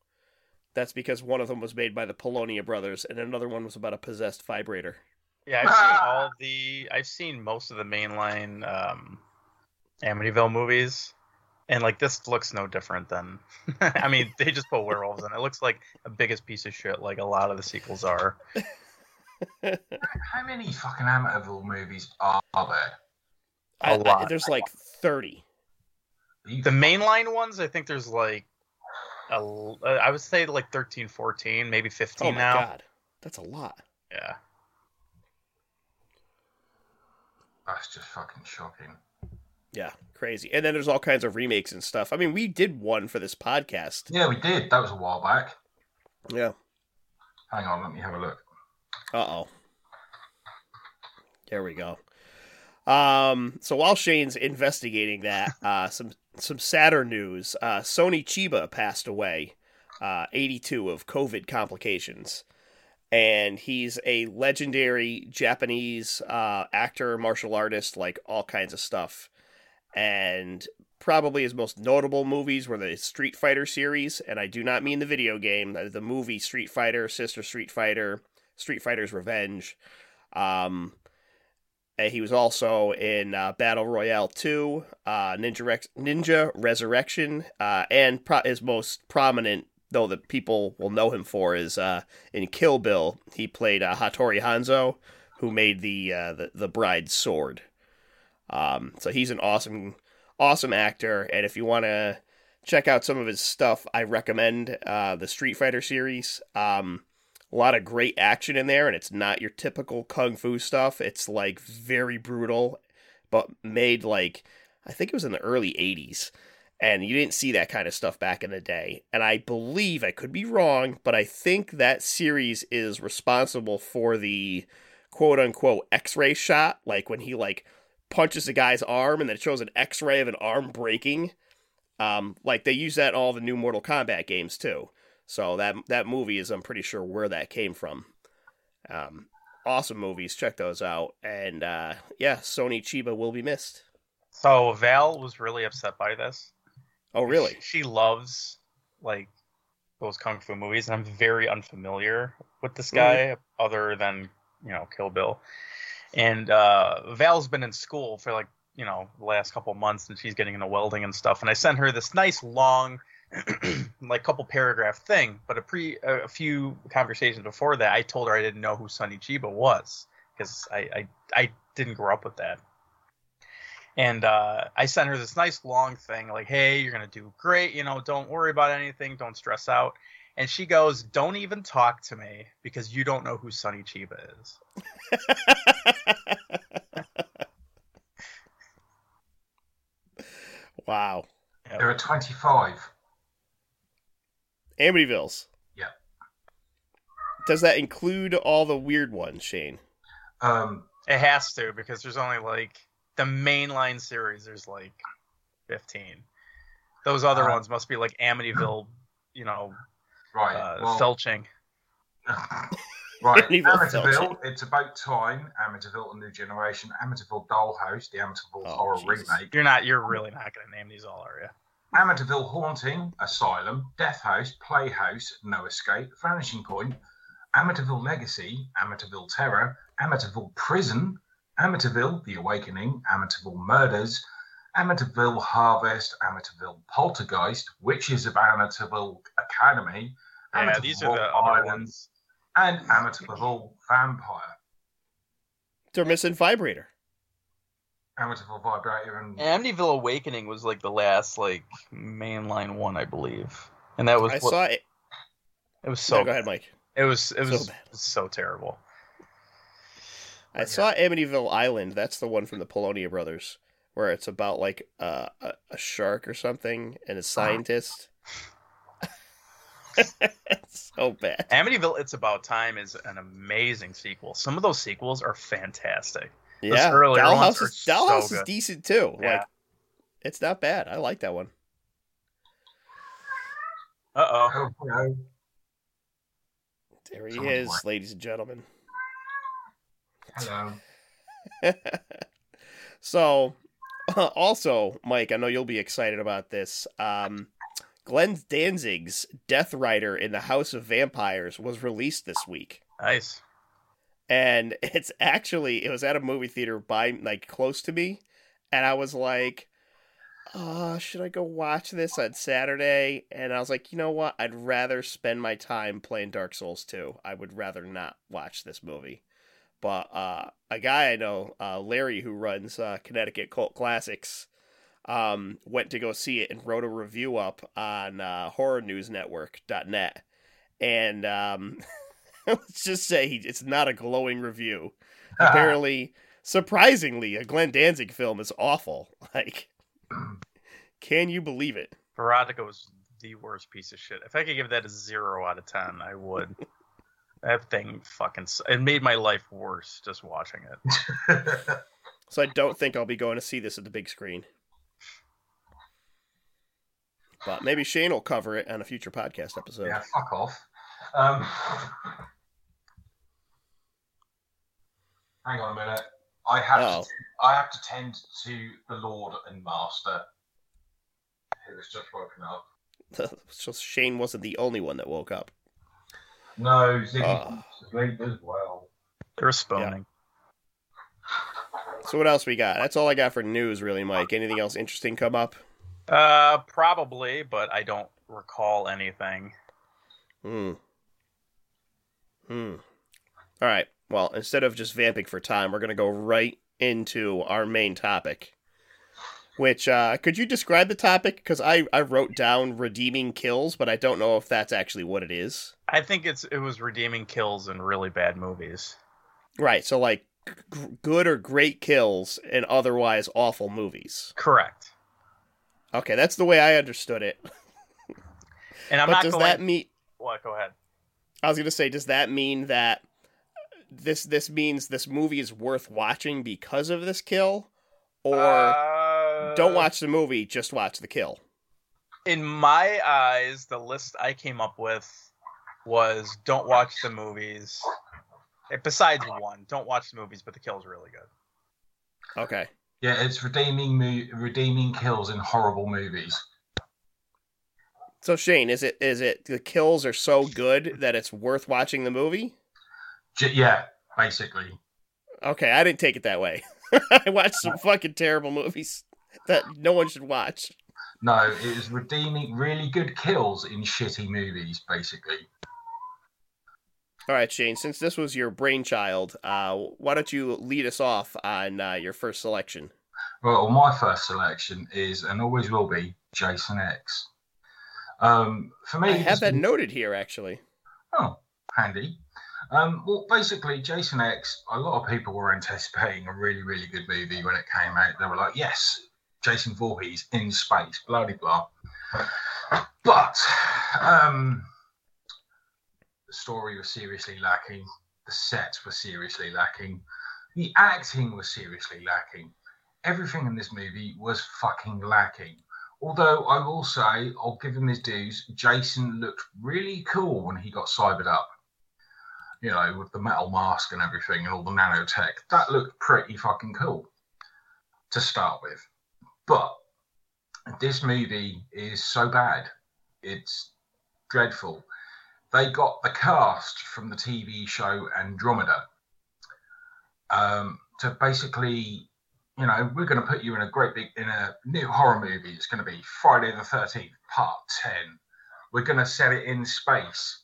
that's because one of them was made by the Polonia brothers, and another one was about a possessed vibrator. Yeah, I've seen all the, I've seen most of the mainline um, Amityville movies. And, like, this looks no different than... I mean, they just put werewolves in. It looks like the biggest piece of shit, like a lot of the sequels are. How many fucking Amityville movies are there? A I, lot. I, there's, like, thirty. The mainline ones, I think there's, like... A, I would say, like, thirteen, fourteen, maybe fifteen now. Oh, my now. God. That's a lot. Yeah. That's just fucking shocking. Yeah, crazy. And then there's all kinds of remakes and stuff. I mean, we did one for this podcast. Yeah, we did. That was a while back. Yeah. Hang on, let me have a look. Uh-oh. There we go. Um, so while Shane's investigating that, uh, some some sadder news. Uh, Sony Chiba passed away, uh, eighty-two, of COVID complications. And he's a legendary Japanese uh, actor, martial artist, like all kinds of stuff. And probably his most notable movies were the Street Fighter series, and I do not mean the video game, the movie Street Fighter, Sister Street Fighter, Street Fighter's Revenge. Um, and he was also in uh, Battle Royale two, uh, Ninja, Rex- Ninja Resurrection, uh, and pro- his most prominent, though that people will know him for, is uh, in Kill Bill. He played uh, Hattori Hanzo, who made the, uh, the the bride's sword. Um, so he's an awesome, awesome actor. And if you want to check out some of his stuff, I recommend uh, the Street Fighter series. Um, a lot of great action in there, and it's not your typical kung fu stuff. It's like very brutal, but made like, I think it was in the early eighties. And you didn't see that kind of stuff back in the day. And I believe, I could be wrong, but I think that series is responsible for the quote-unquote X-ray shot. Like when he like punches the guy's arm and then it shows an X-ray of an arm breaking. Um, like they use that in all the new Mortal Kombat games too. So that that movie is, I'm pretty sure, where that came from. Um, awesome movies. Check those out. And uh, yeah, Sony Chiba will be missed. So Val was really upset by this. Oh, really? She, she loves, like, those kung fu movies, and I'm very unfamiliar with this guy, mm-hmm. other than, you know, Kill Bill. And uh, Val's been in school for, like, you know, the last couple months, and she's getting into welding and stuff. And I sent her this nice, long, like, couple-paragraph thing. But a, pre, a few conversations before that, I told her I didn't know who Sonny Chiba was, because I, I, I didn't grow up with that. And uh, I sent her this nice long thing like, hey, you're going to do great. You know, don't worry about anything. Don't stress out. And she goes, don't even talk to me because you don't know who Sonny Chiba is. Wow. Yep. There are twenty-five. Amityvilles. Yeah. Does that include all the weird ones, Shane? Um, it has to, because there's only like... The mainline series, there's like fifteen. Those other um, ones must be like Amityville, you know, right? Uh, well, felching. Right, Amityville. Felching. It's about time. Amityville, a new generation. Amityville Dollhouse, the Amityville oh, horror Jesus. remake. You're not. You're really not going to name these all, are you? Amityville Haunting, Asylum, Death House, Playhouse, No Escape, Vanishing Point, Amityville Legacy, Amityville Terror, Amityville Prison. Amityville, The Awakening, Amityville Murders, Amityville Harvest, Amityville Poltergeist, Witches of Amityville Academy, yeah, Amityville these are the Island, ones. And Amityville Vampire. They're missing Vibrator. Amityville Vibrator and... Amityville Awakening was like the last like mainline one, I believe. And that was... I what... saw it. It was so... No, go ahead, Mike. It was, it was so, so terrible. I saw Amityville Island. That's the one from the Polonia brothers, where it's about like uh, a, a shark or something and a scientist. It's so bad. Amityville, It's About Time is an amazing sequel. Some of those sequels are fantastic. Yeah, Dollhouse is, Dollhouse so is decent too. Yeah. Like, it's not bad. I like that one. Uh-oh. Oh, there he Someone is, went. Ladies and gentlemen. Hello. So, uh, also, Mike, I know you'll be excited about this. Um, Glenn Danzig's Death Rider in the House of Vampires was released this week. Nice. And it's actually, it was at a movie theater by, like, close to me. And I was like, oh, should I go watch this on Saturday? And I was like, you know what? I'd rather spend my time playing Dark Souls two. I would rather not watch this movie. But uh, a guy I know, uh, Larry, who runs uh, Connecticut Cult Classics, um, went to go see it and wrote a review up on uh, horror news network dot net. And... Um, let's just say he, it's not a glowing review. Uh-huh. Apparently, surprisingly, a Glenn Danzig film is awful. Like, can you believe it? Veronica was the worst piece of shit. If I could give that a zero out of ten, I would. That thing fucking... It made my life worse just watching it. So I don't think I'll be going to see this at the big screen. But maybe Shane will cover it on a future podcast episode. Yeah, fuck off. Um... Hang on a minute. I have oh. to I have to tend to the Lord and Master, who has just woken up. So Shane wasn't the only one that woke up. No, Ziggy uh. sleep as well. They're spawning. Yeah. So what else we got? That's all I got for news, really, Mike. Anything else interesting come up? Uh, probably, but I don't recall anything. Hmm. Hmm. All right. Well, instead of just vamping for time, we're going to go right into our main topic, which, uh, could you describe the topic? Because I, I wrote down redeeming kills, but I don't know if that's actually what it is. I think it's it was redeeming kills in really bad movies. Right, so like g- good or great kills in otherwise awful movies. Correct. Okay, that's the way I understood it. And I'm but not does going... that mean... What? Go ahead. I was going to say, does that mean that This this means this movie is worth watching because of this kill, or uh, don't watch the movie, just watch the kill? In my eyes, the list I came up with was don't watch the movies. Besides one, don't watch the movies, but the kill's really good. Okay. Yeah, it's redeeming mo- redeeming kills in horrible movies. So Shane, is it is it the kills are so good that it's worth watching the movie? Yeah, basically. Okay, I didn't take it that way. I watched some fucking terrible movies that no one should watch. No, it was redeeming really good kills in shitty movies, basically. All right, Shane, since this was your brainchild, uh, why don't you lead us off on uh, your first selection? Well, my first selection is, and always will be, Jason X. Um, for me, I have that been... noted here, actually. Oh, handy. Um, well, basically, Jason X, a lot of people were anticipating a really, really good movie when it came out. They were like, yes, Jason Voorhees in space, blah, blah, blah. But um, the story was seriously lacking. The sets were seriously lacking. The acting was seriously lacking. Everything in this movie was fucking lacking. Although I will say, I'll give him his dues, Jason looked really cool when he got cybered up. You know, with the metal mask and everything and all the nanotech. That looked pretty fucking cool to start with. But this movie is so bad. It's dreadful. They got the cast from the T V show Andromeda um, to basically, you know, we're going to put you in a great big, in a new horror movie. It's going to be Friday the thirteenth, part ten. We're going to set it in space.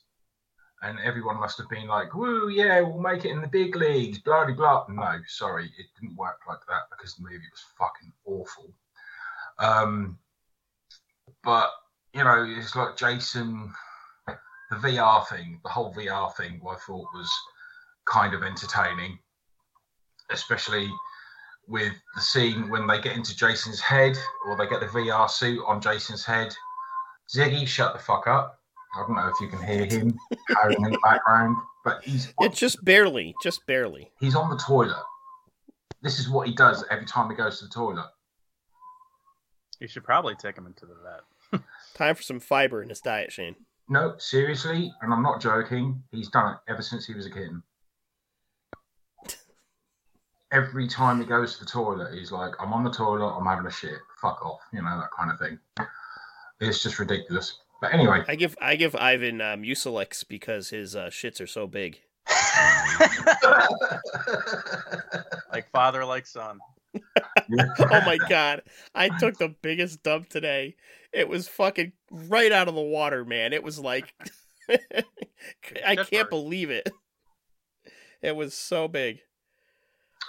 And everyone must have been like, woo, yeah, we'll make it in the big leagues, blah, blah, blah. No, sorry, it didn't work like that because the movie was fucking awful. Um, but, you know, it's like Jason, the V R thing, the whole V R thing, I thought was kind of entertaining, especially with the scene when they get into Jason's head or they get the V R suit on Jason's head. Ziggy, shut the fuck up. I don't know if you can hear him howling in the background, but he's... On, yeah, just barely, just barely. He's on the toilet. This is what he does every time he goes to the toilet. He should probably take him into the vet. Time for some fiber in his diet, Shane. No, seriously, and I'm not joking, he's done it ever since he was a kitten. Every time he goes to the toilet, he's like, I'm on the toilet, I'm having a shit, fuck off, you know, that kind of thing. It's just ridiculous. But anyway. I give I give Ivan uh, Mucilex because his uh, shits are so big. Like father, like son. Oh my god, I took the biggest dump today. It was fucking right out of the water, man. It was like, I can't believe it. It was so big.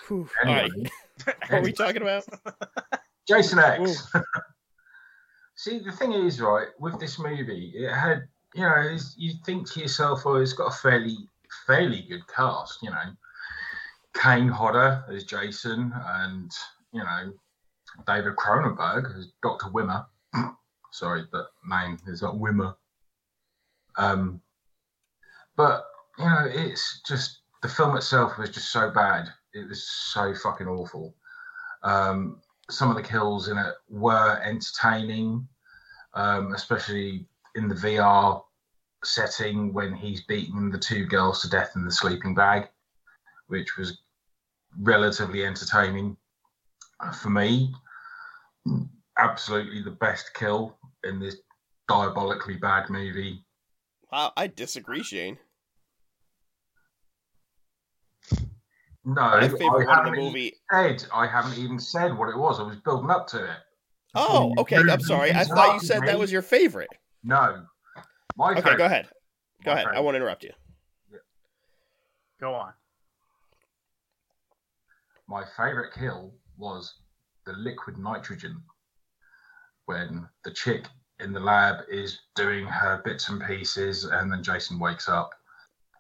Whew. Anyway. All right. What are we talking about? Jason X. See, the thing is, right, with this movie, it had, you know, you think to yourself, oh, it's got a fairly, fairly good cast, you know. Kane Hodder as Jason and, you know, David Cronenberg as Doctor Wimmer. Sorry, but name is not Wimmer. Um, but, you know, it's just, the film itself was just so bad. It was so fucking awful. Um, some of the kills in it were entertaining, um, especially in the V R setting when he's beating the two girls to death in the sleeping bag, which was relatively entertaining for me. Absolutely the best kill in this diabolically bad movie. Wow, I disagree, Shane. No, I haven't, movie... even said, I haven't even said what it was. I was building up to it. Oh, okay. I'm sorry. I thought you said that was your favorite. No. My okay, favorite. go ahead. Go My ahead. Favorite. I won't interrupt you. Yeah. Go on. My favorite kill was the liquid nitrogen when the chick in the lab is doing her bits and pieces and then Jason wakes up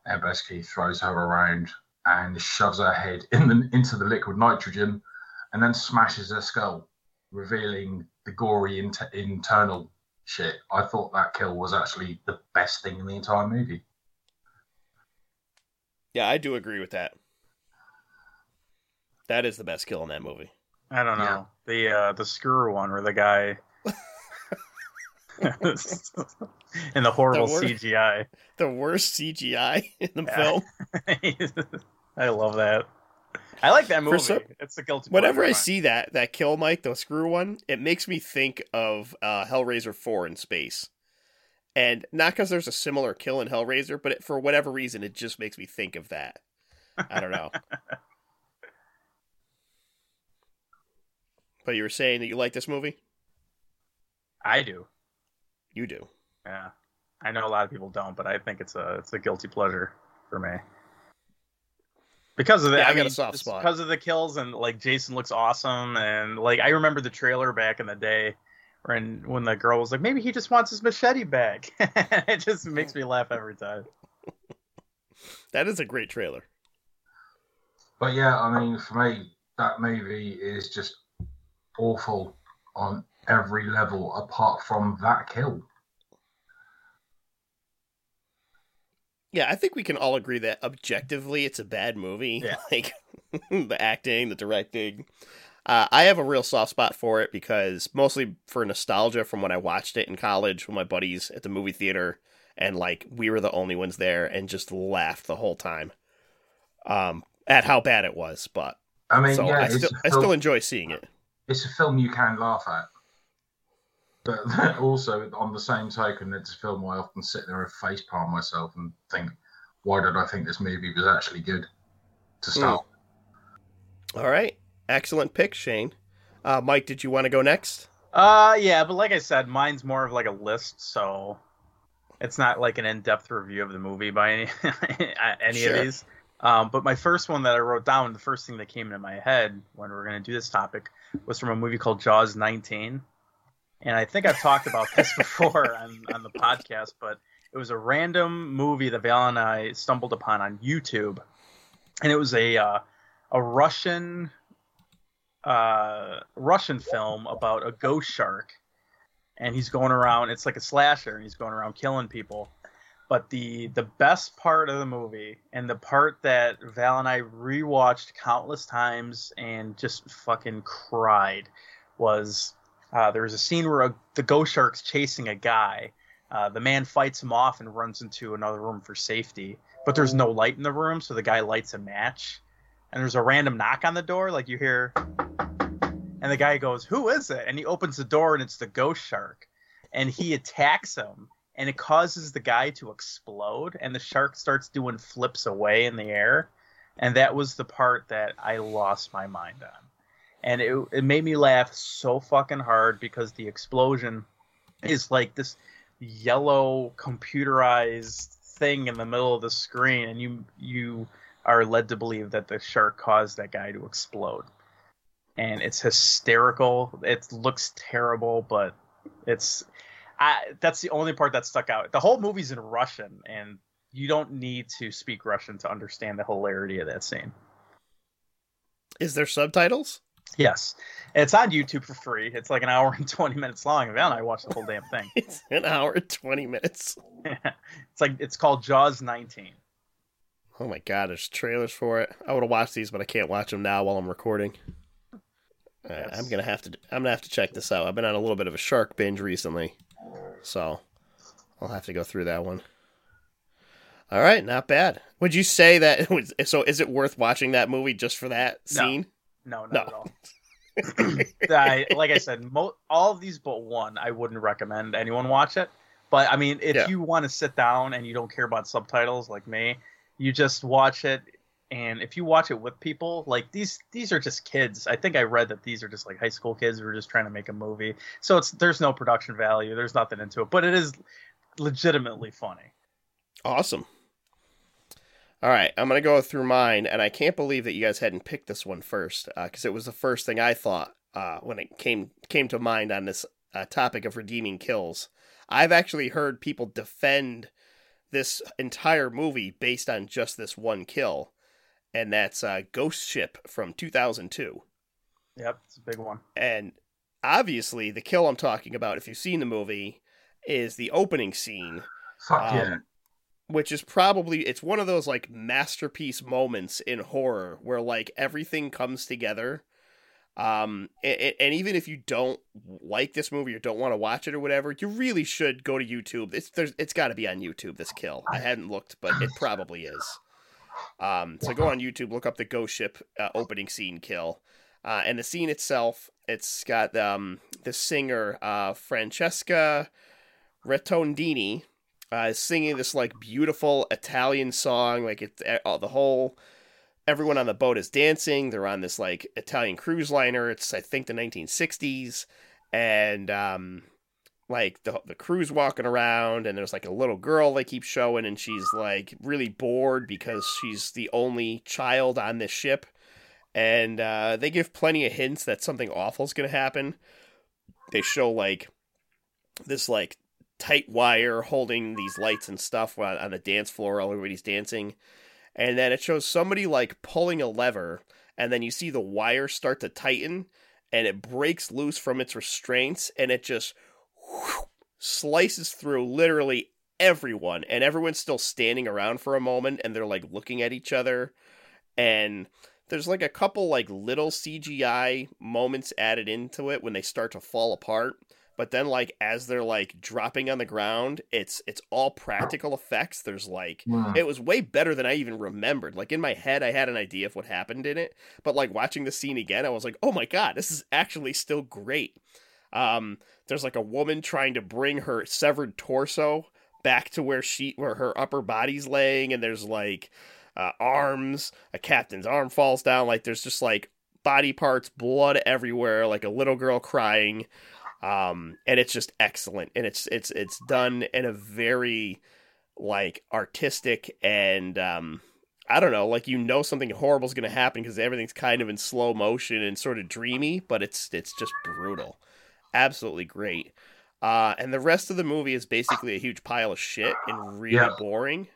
and basically throws her around and shoves her head in the, into the liquid nitrogen and then smashes her skull, revealing the gory inter- internal shit. I thought that kill was actually the best thing in the entire movie. Yeah, I do agree with that. That is the best kill in that movie. I don't know. Yeah. The uh, the screw one where the guy... in the horrible the worst, C G I. The worst C G I in the yeah. film. I love that. I like that movie. Some, it's the guilty Whenever I mind. see that, that kill, Mike, the screw one, it makes me think of uh, Hellraiser four in space. And not because there's a similar kill in Hellraiser, but it, for whatever reason, it just makes me think of that. I don't know. But you were saying that you like this movie? I do. You do. Yeah. I know a lot of people don't, but I think it's a it's a guilty pleasure for me. Because of the yeah, I, I got mean, a soft spot. Because of the kills and like Jason looks awesome and like I remember the trailer back in the day when when the girl was like, maybe he just wants his machete back. It just makes me laugh every time. That is a great trailer. But yeah, I mean for me, that movie is just awful on every level apart from that kill. Yeah, I think we can all agree that objectively it's a bad movie. Yeah. Like the acting, the directing. Uh, I have a real soft spot for it because mostly for nostalgia from when I watched it in college with my buddies at the movie theater and like we were the only ones there and just laughed the whole time um, at how bad it was. But I mean, so yeah, I, still, I still enjoy seeing it. It's a film you can laugh at. But also, on the same token, it's a film I often sit there and facepalm myself and think, why did I think this movie was actually good to start? Mm. All right. Excellent pick, Shane. Uh, Mike, did you want to go next? Uh, yeah, but like I said, mine's more of like a list, so it's not like an in-depth review of the movie by any, any sure. of these. Um, but my first one that I wrote down, the first thing that came into my head when we were going to do this topic was from a movie called Jaws nineteen. And I think I've talked about this before on, on the podcast, but it was a random movie that Val and I stumbled upon on YouTube. And it was a uh, a Russian uh, Russian film about a ghost shark. And he's going around, it's like a slasher, and he's going around killing people. But the, the best part of the movie, and the part that Val and I rewatched countless times and just fucking cried, was Uh, there was a scene where a, the Ghost Shark's chasing a guy. Uh, the man fights him off and runs into another room for safety. But there's no light in the room, so the guy lights a match. And there's a random knock on the door, like you hear. And the guy goes, "Who is it?" And he opens the door, and it's the Ghost Shark. And he attacks him, and it causes the guy to explode. And the shark starts doing flips away in the air. And that was the part that I lost my mind on. And it it made me laugh so fucking hard because the explosion is like this yellow computerized thing in the middle of the screen, and you you are led to believe that the shark caused that guy to explode. And it's hysterical. It looks terrible, but it's I, that's the only part that stuck out. The whole movie's in Russian, and you don't need to speak Russian to understand the hilarity of that scene. Is there subtitles? Yes. It's on YouTube for free. It's like an hour and twenty minutes long. And I watched the whole damn thing. It's an hour and twenty minutes. It's like, it's called Jaws nineteen. Oh my God. There's trailers for it. I would have watched these, but I can't watch them now while I'm recording. Yes. Uh, I'm going to have to, I'm going to have to check this out. I've been on a little bit of a shark binge recently, so I'll have to go through that one. All right. Not bad. Would you say that it was, so is it worth watching that movie just for that no. scene? No, not no. at all. I, like I said, mo- all of these but one, I wouldn't recommend anyone watch it. But, I mean, if yeah. you want to sit down and you don't care about subtitles like me, you just watch it. And if you watch it with people, like, these these are just kids. I think I read that these are just, like, high school kids who are just trying to make a movie. So it's there's no production value. There's nothing into it. But it is legitimately funny. Awesome. All right, I'm going to go through mine, and I can't believe that you guys hadn't picked this one first, because uh, it was the first thing I thought uh, when it came came to mind on this uh, topic of redeeming kills. I've actually heard people defend this entire movie based on just this one kill, and that's uh, Ghost Ship from two thousand two. Yep, it's a big one. And obviously, the kill I'm talking about, if you've seen the movie, is the opening scene. Fuck um, yeah. Which is probably, it's one of those, like, masterpiece moments in horror where, like, everything comes together. Um, and, and even if you don't like this movie or don't want to watch it or whatever, you really should go to YouTube. It's there's, it's got to be on YouTube, this kill. I hadn't looked, but it probably is. Um, so go on YouTube, look up the Ghost Ship uh, opening scene kill. Uh, and the scene itself, it's got um, the singer uh, Francesca Rettondini. Uh, singing this, like, beautiful Italian song, like, it's all the whole, everyone on the boat is dancing. They're on this, like, Italian cruise liner. It's, I think, the nineteen sixties, and um, like the the crew's walking around, and there's, like, a little girl they keep showing, and she's, like, really bored because she's the only child on this ship, and uh, they give plenty of hints that something awful's gonna happen. They show, like, this, like, tight wire holding these lights and stuff on the dance floor while everybody's dancing, and then it shows somebody, like, pulling a lever, and then you see the wire start to tighten, and it breaks loose from its restraints, and it just whoosh, slices through literally everyone, and everyone's still standing around for a moment, and they're, like, looking at each other, and there's, like, a couple, like, little C G I moments added into it when they start to fall apart. But then, like, as they're, like, dropping on the ground, it's it's all practical effects. There's, like, wow. It was way better than I even remembered. Like, in my head, I had an idea of what happened in it. But, like, watching the scene again, I was like, oh, my God, this is actually still great. Um, there's, like, a woman trying to bring her severed torso back to where she where her upper body's laying. And there's, like, uh, arms. A captain's arm falls down. Like, there's just, like, body parts, blood everywhere. Like, a little girl crying. Um, and it's just excellent, and it's, it's, it's done in a very, like, artistic and, um, I don't know, like, you know, something horrible is going to happen because everything's kind of in slow motion and sort of dreamy, but it's, it's just brutal. Absolutely great. Uh, and the rest of the movie is basically a huge pile of shit and really yeah. boring.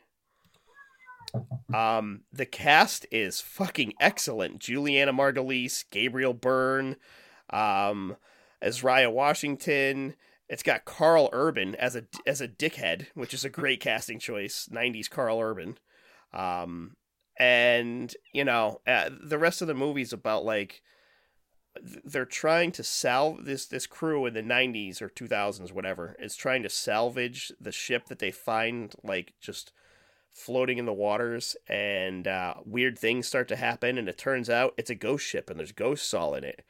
Um, the cast is fucking excellent. Juliana Margulies, Gabriel Byrne, um, Azariah Washington. It's got Carl Urban as a as a dickhead, which is a great casting choice. nineties Carl Urban, um, and you know uh, the rest of the movie's about, like, they're trying to salvage this, this crew in the nineties or two thousands, whatever, is trying to salvage the ship that they find, like, just floating in the waters, and uh, weird things start to happen, and it turns out it's a ghost ship, and there's ghosts all in it.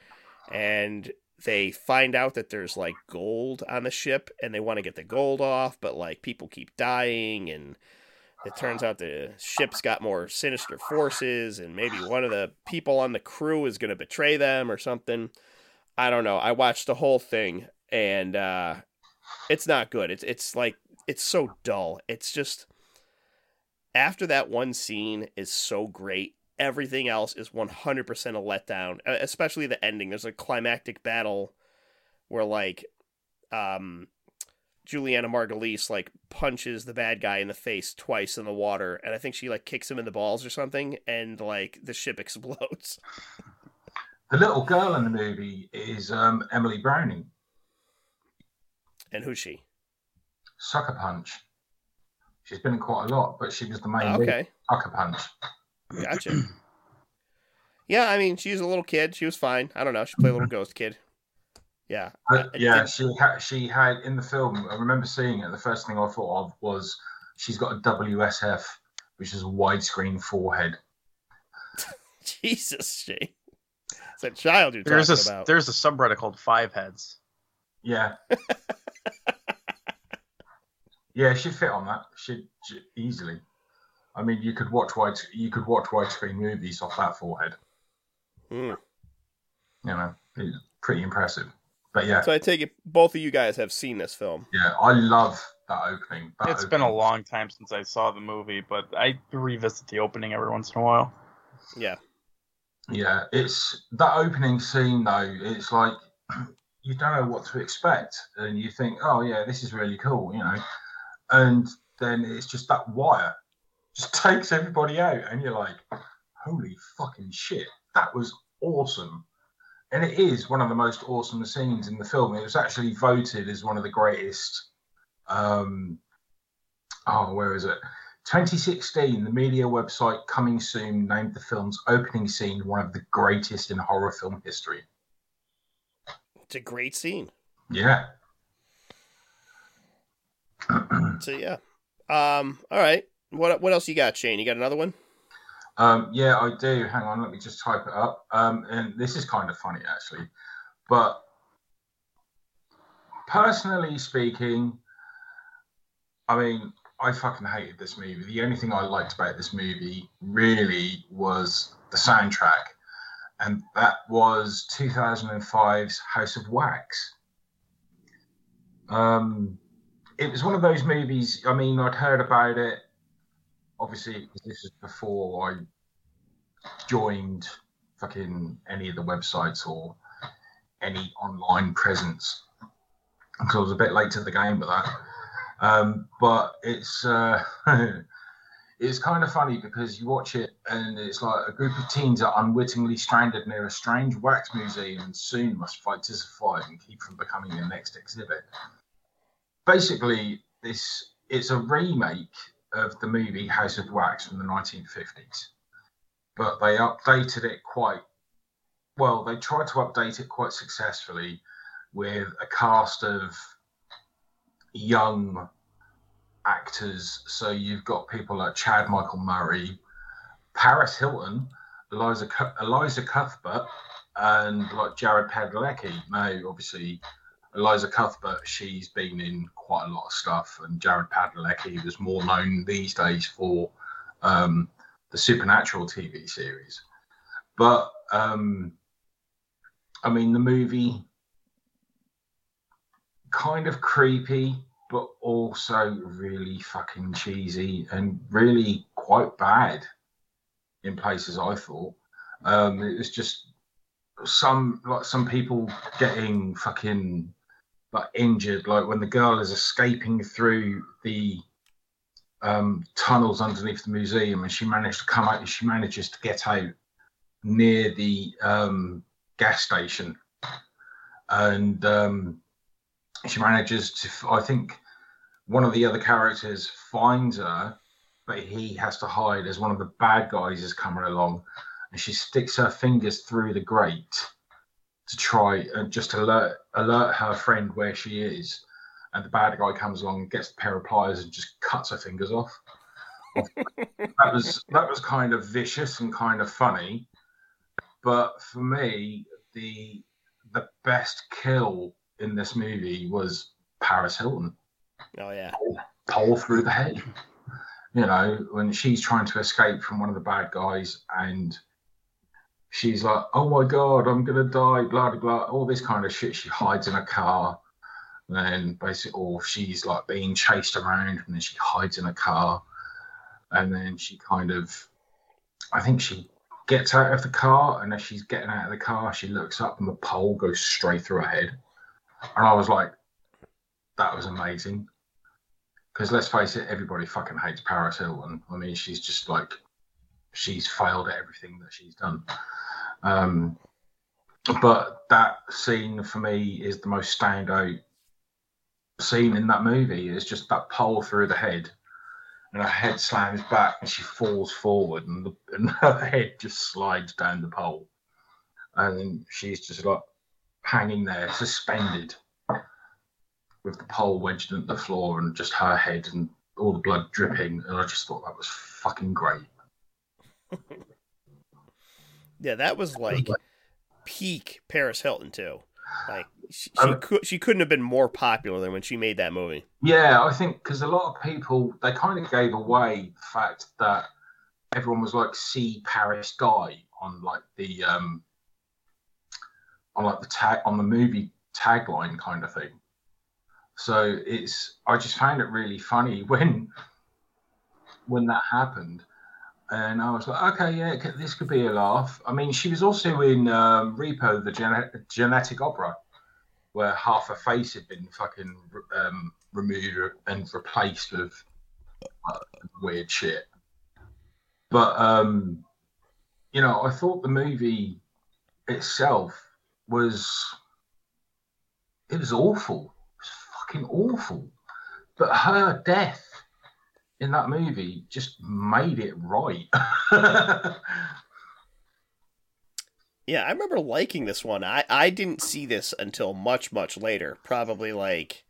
And they find out that there's, like, gold on the ship, and they want to get the gold off, but, like, people keep dying, and it turns out the ship's got more sinister forces, and maybe one of the people on the crew is going to betray them or something. I don't know. I watched the whole thing, and uh, it's not good. It's it's like, it's so dull. It's just, after that one scene is so great, everything else is one hundred percent a letdown, especially the ending. There's a climactic battle where, like, um... Juliana Margulies, like, punches the bad guy in the face twice in the water, and I think she, like, kicks him in the balls or something, and, like, the ship explodes. The little girl in the movie is um, Emily Browning. And who's she? Sucker Punch. She's been in quite a lot, but she was the main uh, okay. Sucker Punch. Gotcha. Yeah, I mean, she's a little kid. She was fine. I don't know. She played a little ghost kid. Yeah, uh, yeah. Did... She had, she had in the film. I remember seeing it. The first thing I thought of was she's got a W S F, which is a widescreen forehead. Jesus, she. It's a child you're there's talking a, about. There's a subreddit called Five Heads. Yeah. Yeah, she'd fit on that. She'd, she'd easily. I mean, you could watch wide. You could watch widescreen movies off that forehead. Mm. You know, it's pretty impressive. But yeah. So I take it both of you guys have seen this film. Yeah, I love that opening. That it's opening. Been a long time since I saw the movie, but I revisit the opening every once in a while. Yeah. Yeah, it's that opening scene, though. It's like you don't know what to expect, and you think, oh, yeah, this is really cool, you know. And then it's just that wire just takes everybody out, and you're like, holy fucking shit, that was awesome. And it is one of the most awesome scenes in the film. It was actually voted as one of the greatest. Um, oh, where is it? twenty sixteen, the media website Coming Soon named the film's opening scene one of the greatest in horror film history. It's a great scene. Yeah. So, yeah. Um, all right. What what else you got, Shane? You got another one? Um, yeah, I do. Hang on, let me just type it up. Um, and this is kind of funny, actually. But personally speaking, I mean, I fucking hated this movie. The only thing I liked about this movie, really, was the soundtrack. And that was two thousand five's House of Wax. Um, it was one of those movies, I mean, I'd heard about it. Obviously, this is before I joined fucking any of the websites or any online presence, because I was a bit late to the game with that. Um, but it's uh, it's kind of funny because you watch it and it's like a group of teens are unwittingly stranded near a strange wax museum and soon must fight to survive and keep from becoming the next exhibit. Basically, this it's a remake of the movie House of Wax from the nineteen fifties. But they updated it quite... Well, they tried to update it quite successfully with a cast of young actors. So you've got people like Chad Michael Murray, Paris Hilton, Eliza Eliza Cuthbert, and like Jared Padalecki. Now, obviously... Eliza Cuthbert, she's been in quite a lot of stuff, and Jared Padalecki was more known these days for um, the Supernatural T V series. But, um, I mean, the movie, kind of creepy, but also really fucking cheesy and really quite bad in places, I thought. Um, it was just some, like, some people getting fucking... Like injured, like when the girl is escaping through the um, tunnels underneath the museum, and she managed to come out. She manages to get out near the um, gas station, and um, she manages to. I think one of the other characters finds her, but he has to hide as one of the bad guys is coming along, and she sticks her fingers through the grate to try and just alert alert her friend where she is, and the bad guy comes along and gets a pair of pliers and just cuts her fingers off. that was that was kind of vicious and kind of funny, but for me, the the best kill in this movie was Paris Hilton. Oh yeah, pole, pole through the head. You know, when she's trying to escape from one of the bad guys and she's like, oh my God, I'm going to die, blah, blah, blah, all this kind of shit. She hides in a car and then basically, or she's like being chased around and then she hides in a car and then she kind of, I think she gets out of the car and as she's getting out of the car, she looks up and the pole goes straight through her head. And I was like, that was amazing. Because let's face it, everybody fucking hates Paris Hilton. I mean, she's just like, she's failed at everything that she's done. Um, but that scene for me is the most standout scene in that movie. It's just that pole through the head and her head slams back and she falls forward and, the, and her head just slides down the pole. And she's just like hanging there, suspended, with the pole wedged into the floor and just her head and all the blood dripping. And I just thought that was fucking great. Yeah, that was like peak Paris Hilton too. Like she, she, um, could, she couldn't have been more popular than when she made that movie. Yeah, I think because a lot of people, they kind of gave away the fact that everyone was like, see Paris die on like the, um, on like the tag, on the movie tagline kind of thing. So it's, I just found it really funny when when that happened. And I was like, okay, yeah, this could be a laugh. I mean, she was also in um, Repo, the Gen- Genetic Opera, where half her face had been fucking um, removed and replaced with uh, weird shit. But, um, you know, I thought the movie itself was, it was awful. Awful, but her death in that movie just made it right. Yeah, I remember liking this one. I, I didn't see this until much, much later, probably like,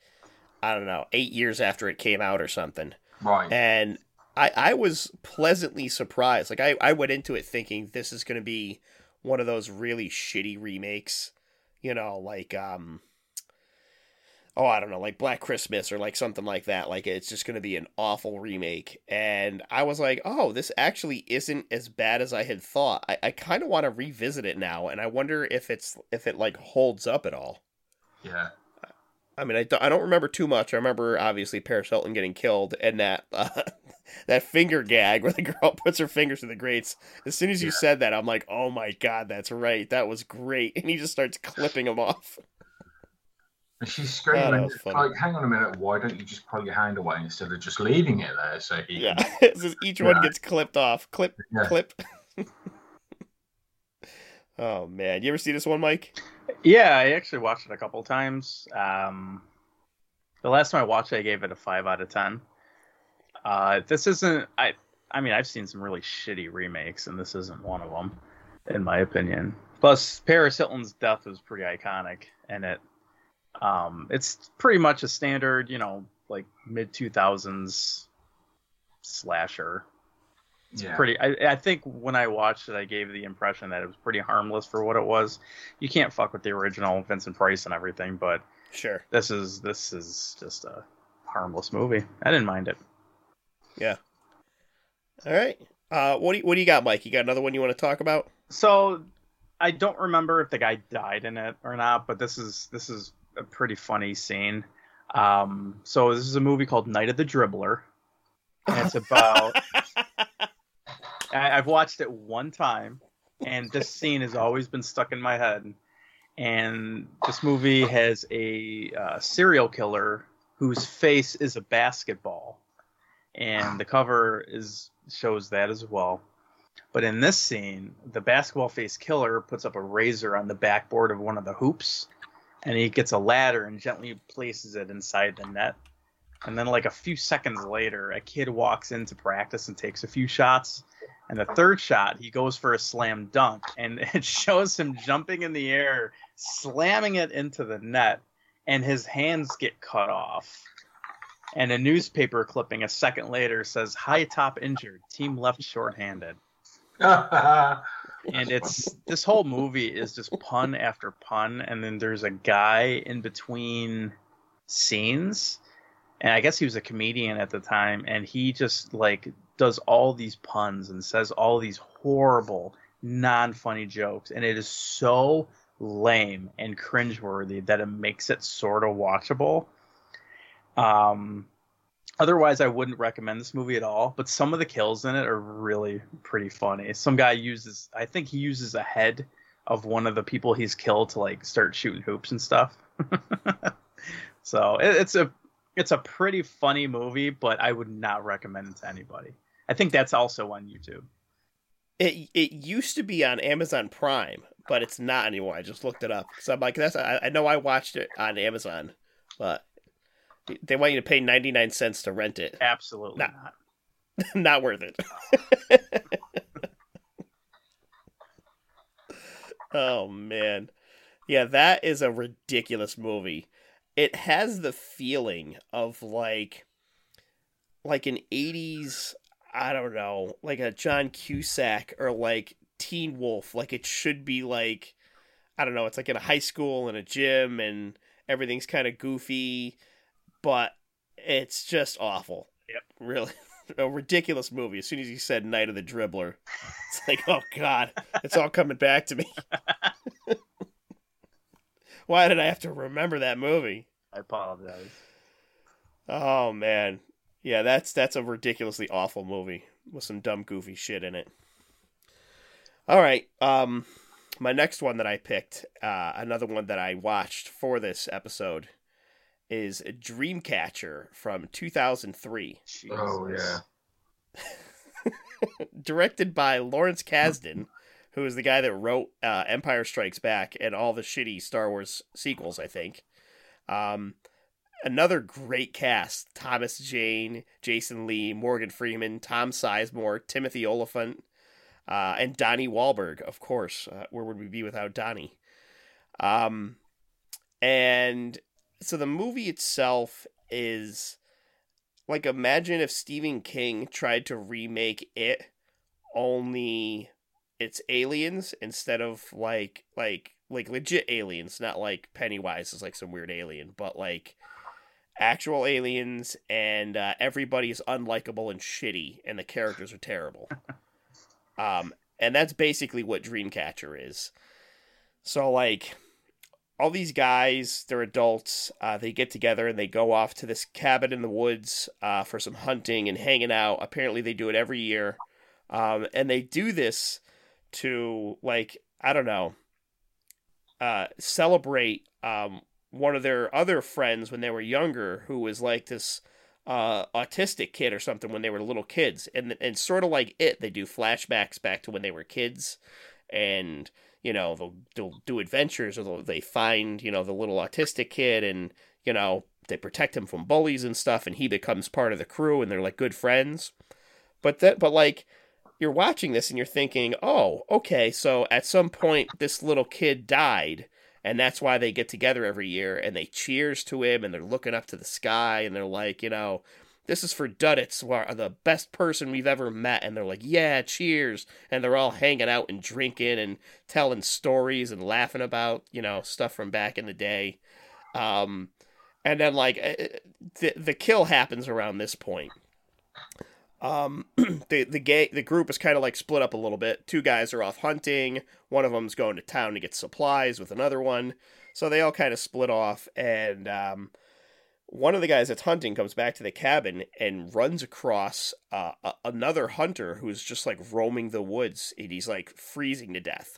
I don't know, eight years after it came out or something. Right. And I, I was pleasantly surprised. Like, I, I went into it thinking this is going to be one of those really shitty remakes, you know, like, um, oh, I don't know, like Black Christmas or like something like that. Like it's just going to be an awful remake. And I was like, oh, this actually isn't as bad as I had thought. I, I kind of want to revisit it now. And I wonder if it's, if it like holds up at all. Yeah. I mean, I, I don't remember too much. I remember obviously Paris Hilton getting killed and that, uh, that finger gag where the girl puts her fingers in the grates. As soon as you yeah. said that, I'm like, oh my God, that's right. That was great. And he just starts clipping them off. And she's screaming, oh, like, hang on a minute, why don't you just pull your hand away instead of just leaving it there? So he yeah. can, so each one know. gets clipped off. Clip, yeah. clip. Oh, man. You ever see this one, Mike? Yeah, I actually watched it a couple times. Um, the last time I watched it, I gave it a five out of ten. Uh, this isn't... I I mean, I've seen some really shitty remakes, and this isn't one of them, in my opinion. Plus, Paris Hilton's death was pretty iconic, and it Um, it's pretty much a standard, you know, like mid two thousands slasher. It's yeah. pretty. I, I think when I watched it, I gave the impression that it was pretty harmless for what it was. You can't fuck with the original Vincent Price and everything, but sure, this is this is just a harmless movie. I didn't mind it. Yeah. All right. Uh, what do you, what do you got, Mike? You got another one you want to talk about? So I don't remember if the guy died in it or not, but this is this is. a pretty funny scene. Um, so this is a movie called Night of the Dribbler. And it's about... I, I've watched it one time, and this scene has always been stuck in my head. And this movie has a uh, serial killer whose face is a basketball. And the cover is shows that as well. But in this scene, the basketball face killer puts up a razor on the backboard of one of the hoops. And he gets a ladder and gently places it inside the net. And then like a few seconds later, a kid walks into practice and takes a few shots. And the third shot, he goes for a slam dunk, and it shows him jumping in the air, slamming it into the net, and his hands get cut off. And a newspaper clipping a second later says, high top injured, team left shorthanded. And it's this whole movie is just pun after pun, and then there's a guy in between scenes, and I guess he was a comedian at the time, and he just like does all these puns and says all these horrible non-funny jokes, and it is so lame and cringeworthy that it makes it sort of watchable. Um, otherwise, I wouldn't recommend this movie at all, but some of the kills in it are really pretty funny. Some guy uses, I think he uses a head of one of the people he's killed to like start shooting hoops and stuff. So it, it's a it's a pretty funny movie, but I would not recommend it to anybody. I think that's also on YouTube. It it used to be on Amazon Prime, but it's not anymore. I just looked it up. So I'm like, that's I, I know I watched it on Amazon, but they want you to pay ninety-nine cents to rent it. Absolutely not. Not, not worth it. Oh, man. Yeah, that is a ridiculous movie. It has the feeling of like, like an eighties, I don't know, like a John Cusack or like Teen Wolf. Like it should be like, I don't know, it's like in a high school and a gym and everything's kind of goofy. But it's just awful. Yep. Really. A ridiculous movie. As soon as you said Night of the Dribbler, it's like, oh, God, it's all coming back to me. Why did I have to remember that movie? I apologize. Oh, man. Yeah, that's that's a ridiculously awful movie with some dumb, goofy shit in it. All right. Um, my next one that I picked, uh, another one that I watched for this episode, is Dreamcatcher from two thousand three. Jesus. Oh, yeah. Directed by Lawrence Kasdan, who is the guy that wrote uh, Empire Strikes Back and all the shitty Star Wars sequels, I think. Um, another great cast. Thomas Jane, Jason Lee, Morgan Freeman, Tom Sizemore, Timothy Oliphant, uh, and Donnie Wahlberg, of course. Uh, where would we be without Donnie? Um, and... So the movie itself is, like, imagine if Stephen King tried to remake It, only it's aliens instead of, like, like like legit aliens, not like Pennywise is like some weird alien, but, like, actual aliens, and uh, everybody is unlikable and shitty, and the characters are terrible. um, and that's basically what Dreamcatcher is. So, like... all these guys, they're adults, uh, they get together and they go off to this cabin in the woods uh, for some hunting and hanging out. Apparently they do it every year. Um, and they do this to, like, I don't know, uh, celebrate um, one of their other friends when they were younger, who was like this uh, autistic kid or something when they were little kids. And, and sort of like It, they do flashbacks back to when they were kids, and... you know, they'll, they'll do adventures, or they'll, they find, you know, the little autistic kid, and, you know, they protect him from bullies and stuff, and he becomes part of the crew, and they're, like, good friends. But, that, but like, you're watching this, and you're thinking, oh, okay, so at some point, this little kid died, and that's why they get together every year, and they cheers to him, and they're looking up to the sky, and they're like, you know... this is for Duddits, who are the best person we've ever met. And they're like, yeah, cheers. And they're all hanging out and drinking and telling stories and laughing about, you know, stuff from back in the day. Um, and then, like, the the kill happens around this point. Um, the the, gay, the group is kind of, like, split up a little bit. Two guys are off hunting. One of them's going to town to get supplies with another one. So they all kind of split off, and... um. one of the guys that's hunting comes back to the cabin and runs across uh, a- another hunter who's just, like, roaming the woods, and he's, like, freezing to death.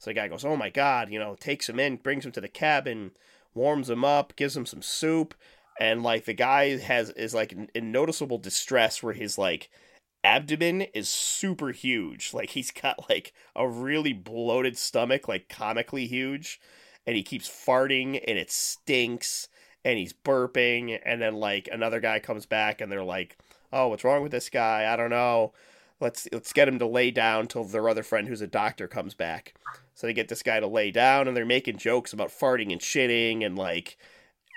So the guy goes, oh, my God, you know, takes him in, brings him to the cabin, warms him up, gives him some soup, and, like, the guy has is, like, in, in noticeable distress where his, like, abdomen is super huge. Like, he's got, like, a really bloated stomach, like, comically huge, and he keeps farting, and it stinks, and he's burping, and then, like, another guy comes back, and they're like, oh, what's wrong with this guy? I don't know. let's let's get him to lay down till their other friend who's a doctor comes back. So they get this guy to lay down, and they're making jokes about farting and shitting, and like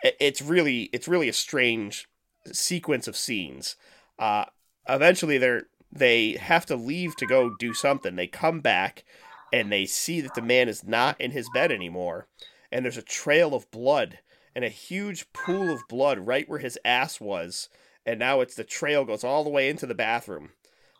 it's really it's really a strange sequence of scenes. Uh, eventually they're they have to leave to go do something. They come back and they see that the man is not in his bed anymore, and there's a trail of blood and a huge pool of blood right where his ass was. And now it's the trail goes all the way into the bathroom.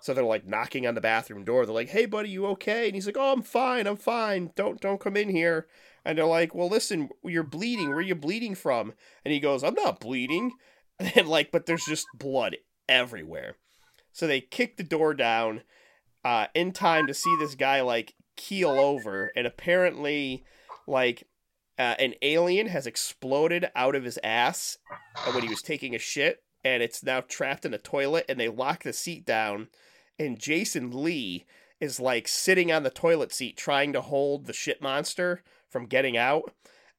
So they're like knocking on the bathroom door. They're like, "Hey buddy, you okay?" And he's like, "Oh, I'm fine. I'm fine. Don't, don't come in here." And they're like, "Well, listen, you're bleeding. Where are you bleeding from?" And he goes, "I'm not bleeding." And like, but there's just blood everywhere. So they kick the door down uh, in time to see this guy like keel over. And apparently like uh, an alien has exploded out of his ass when he was taking a shit. And it's now trapped in a toilet, and they lock the seat down, and Jason Lee is like sitting on the toilet seat trying to hold the shit monster from getting out.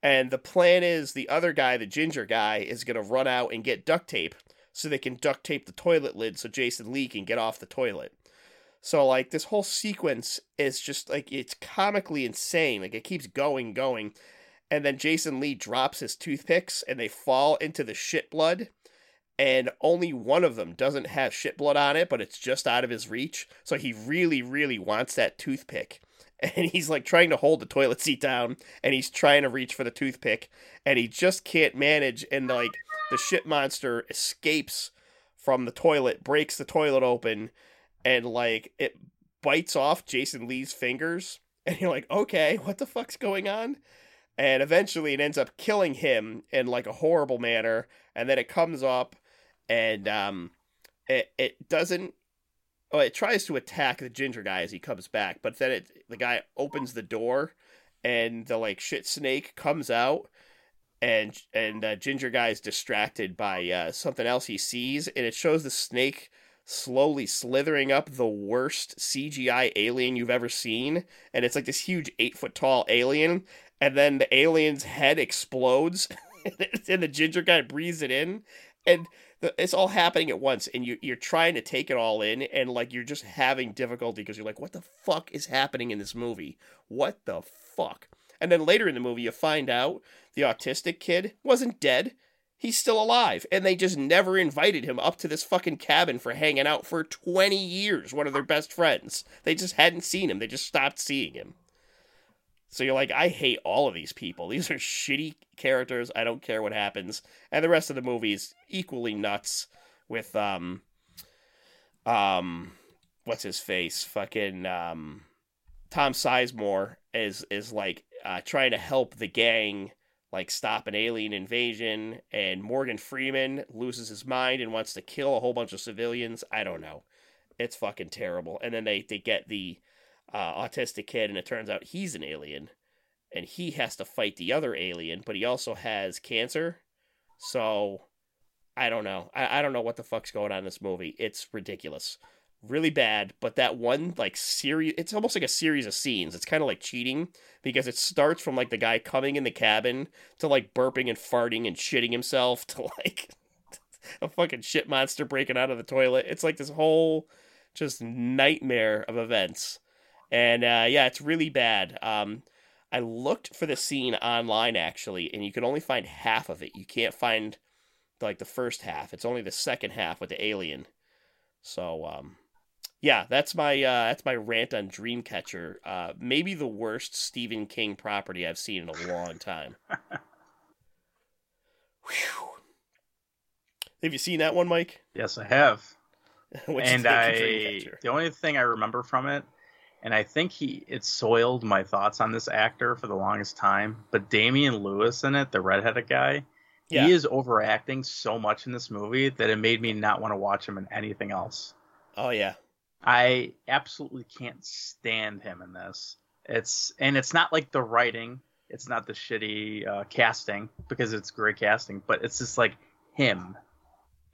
And the plan is the other guy, the ginger guy, is going to run out and get duct tape so they can duct tape the toilet lid so Jason Lee can get off the toilet. So like this whole sequence is just like, it's comically insane. Like it keeps going, going. And then Jason Lee drops his toothpicks and they fall into the shit blood. And only one of them doesn't have shit blood on it, but it's just out of his reach. So he really, really wants that toothpick. And he's like trying to hold the toilet seat down, and he's trying to reach for the toothpick, and he just can't manage. And like the shit monster escapes from the toilet, breaks the toilet open, and like it bites off Jason Lee's fingers. And you're like, okay, what the fuck's going on? And eventually it ends up killing him in like a horrible manner. And then it comes up. And um, it it doesn't. Oh, it tries to attack the ginger guy as he comes back, but then it the guy opens the door, and the like shit snake comes out, and and uh, ginger guy is distracted by uh, something else he sees, and it shows the snake slowly slithering up the worst C G I alien you've ever seen, and it's like this huge eight foot tall alien, and then the alien's head explodes, and the ginger guy breathes it in, and it's all happening at once, and you, you're trying to take it all in, and like you're just having difficulty because you're like, what the fuck is happening in this movie? What the fuck? And then later in the movie, you find out the autistic kid wasn't dead. He's still alive, and they just never invited him up to this fucking cabin for hanging out for twenty years, one of their best friends. They just hadn't seen him. They just stopped seeing him. So you're like, I hate all of these people. These are shitty characters. I don't care what happens. And the rest of the movie is equally nuts with, um, um, what's his face? Fucking, um, Tom Sizemore is, is like, uh, trying to help the gang, like, stop an alien invasion. And Morgan Freeman loses his mind and wants to kill a whole bunch of civilians. I don't know. It's fucking terrible. And then they, they get the, Uh, autistic kid, and it turns out he's an alien, and he has to fight the other alien, but he also has cancer. So I don't know. I, I don't know what the fuck's going on in this movie. It's ridiculous, really bad. But that one like series, it's almost like a series of scenes. It's kind of like cheating because it starts from like the guy coming in the cabin to like burping and farting and shitting himself to like a fucking shit monster breaking out of the toilet. It's like this whole just nightmare of events. And, uh, yeah, it's really bad. Um, I looked for the scene online, actually, and you can only find half of it. You can't find, like, the first half. It's only the second half with the alien. So, um, yeah, that's my uh, that's my rant on Dreamcatcher. Uh, maybe the worst Stephen King property I've seen in a long time. Whew. Have you seen that one, Mike? Yes, I have. What'd and you think I, of Dreamcatcher? The only thing I remember from it, and I think he it soiled my thoughts on this actor for the longest time, but Damian Lewis in it, the redheaded guy, yeah. He is overacting so much in this movie that it made me not want to watch him in anything else. Oh, yeah. I absolutely can't stand him in this. It's And it's not like the writing. It's not the shitty uh, casting, because it's great casting, but it's just like him.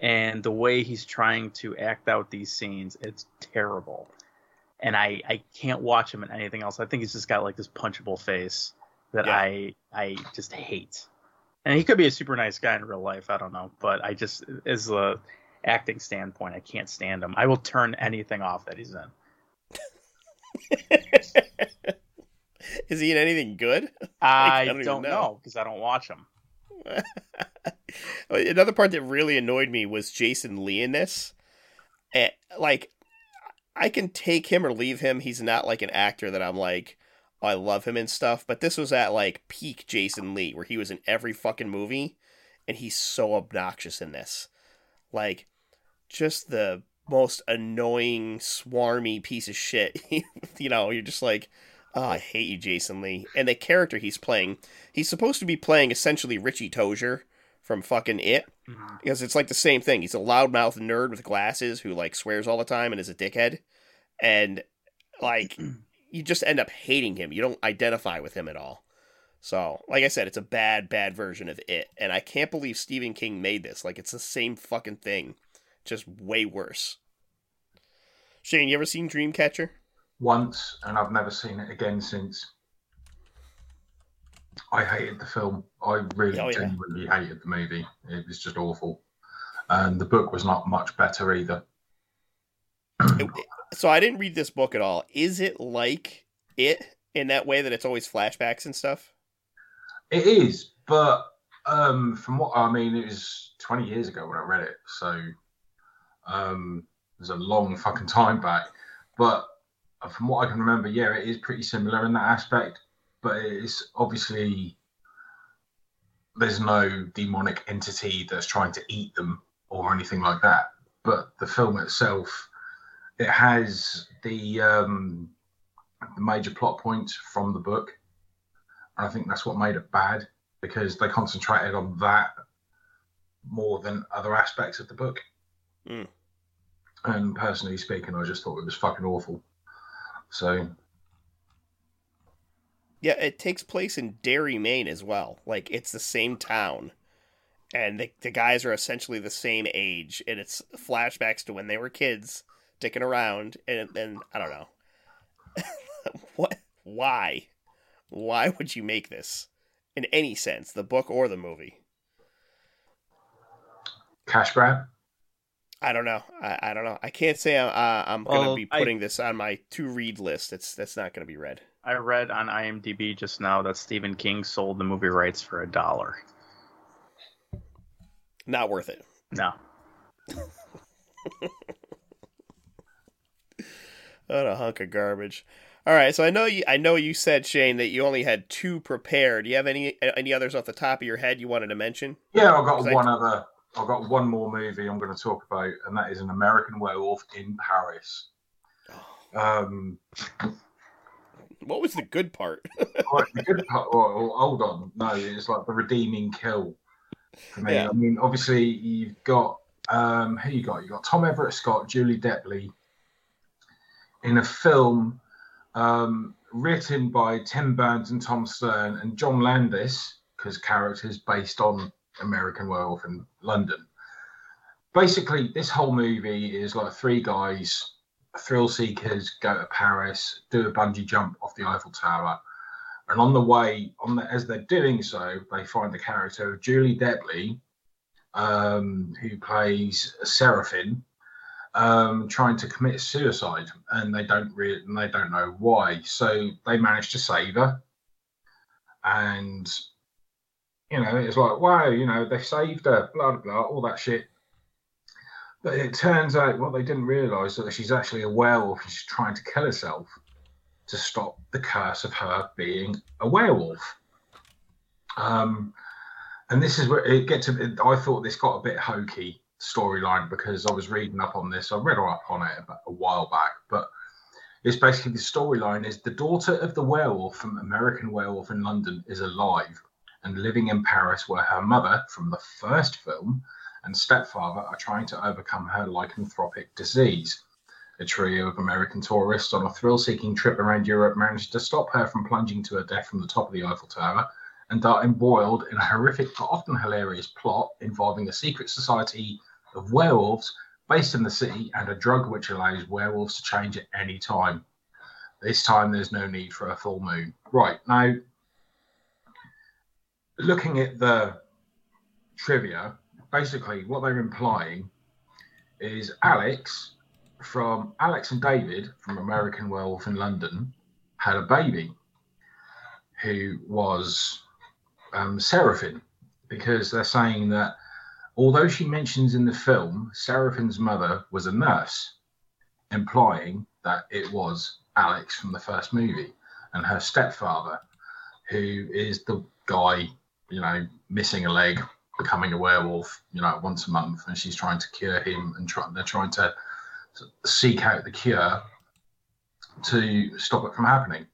And the way he's trying to act out these scenes, it's terrible. And I, I can't watch him in anything else. I think he's just got like this punchable face that yeah. I I just hate. And he could be a super nice guy in real life. I don't know. But I just is a acting standpoint, I can't stand him. I will turn anything off that he's in. Is he in anything good? Like, I, I don't, don't know because I don't watch him. Another part that really annoyed me was Jason Lee in this. And, like, I can take him or leave him. He's not like an actor that I'm like, oh, I love him and stuff. But this was at like peak Jason Lee, where he was in every fucking movie, and he's so obnoxious in this. Like, just the most annoying, swarmy piece of shit. You know, you're just like, oh, I hate you, Jason Lee. And the character he's playing, he's supposed to be playing essentially Richie Tozier from fucking It. Mm-hmm. Because it's like the same thing. He's a loudmouth nerd with glasses who like swears all the time and is a dickhead. And like, you just end up hating him. You don't identify with him at all. So, like I said, it's a bad, bad version of It. And I can't believe Stephen King made this. Like, it's the same fucking thing. Just way worse. Shane, you ever seen Dreamcatcher? Once, and I've never seen it again since. I hated the film. I really oh, yeah. genuinely hated the movie. It was just awful. And the book was not much better either. So I didn't read this book at all. Is it like It in that way that it's always flashbacks and stuff? It is, but um, from what I mean, it was twenty years ago when I read it. So um, it was a long fucking time back. But from what I can remember, yeah, it is pretty similar in that aspect, but it's obviously there's no demonic entity that's trying to eat them or anything like that. But the film itself, it has the, um, the major plot points from the book, and I think that's what made it bad, because they concentrated on that more than other aspects of the book. Mm. And personally speaking, I just thought it was fucking awful. So, yeah, it takes place in Derry, Maine as well. Like, it's the same town, and the, the guys are essentially the same age, and it's flashbacks to when they were kids, dicking around, and then I don't know. What? Why? Why would you make this in any sense, the book or the movie? Cash grab. I don't know. I, I don't know. I can't say I'm, uh, I'm well, going to be putting I, this on my to-read list. It's That's not going to be read. I read on IMDb just now that Stephen King sold the movie rights for a dollar. Not worth it. No. What a hunk of garbage. All right, so I know you, I know you said, Shane, that you only had two prepared. Do you have any any others off the top of your head you wanted to mention? Yeah, I've got one I, other... I've got one more movie I'm going to talk about, and that is An American Werewolf in Paris. Um, what was the good part? Right, the good part. Well, hold on. No, it's like the redeeming kill for me. Yeah. I mean, obviously, you've got um, who you got? You got Tom Everett Scott, Julie Deply, in a film um, written by Tim Burns and Tom Stern and John Landis, because characters based on American Werewolf in London. Basically, this whole movie is like three guys, thrill seekers, go to Paris, do a bungee jump off the Eiffel Tower, and on the way, on the, as they're doing so, they find the character of Julie Deply, um, who plays Seraphine, um, trying to commit suicide, and they don't re- and they don't know why. So they manage to save her, and you know, it's like, wow, you know, they saved her, blah, blah, blah, all that shit. But it turns out what they didn't realise that she's actually a werewolf, and she's trying to kill herself to stop the curse of her being a werewolf. Um, and this is where it gets a bit, I thought this got a bit hokey storyline, because I was reading up on this. I read up on it a while back, but it's basically the storyline is the daughter of the werewolf from American Werewolf in London is alive and living in Paris, where her mother from the first film and stepfather are trying to overcome her lycanthropic disease. A trio of American tourists on a thrill-seeking trip around Europe manage to stop her from plunging to her death from the top of the Eiffel Tower and are embroiled in a horrific but often hilarious plot involving a secret society of werewolves based in the city and a drug which allows werewolves to change at any time. This time there's no need for a full moon. Right, now, looking at the trivia, basically what they're implying is Alex from Alex and David from American Werewolf in London had a baby who was um, Seraphin, because they're saying that although she mentions in the film Seraphin's mother was a nurse, implying that it was Alex from the first movie and her stepfather, who is the guy, you know, missing a leg, becoming a werewolf, you know, once a month, and she's trying to cure him, and try, they're trying to seek out the cure to stop it from happening.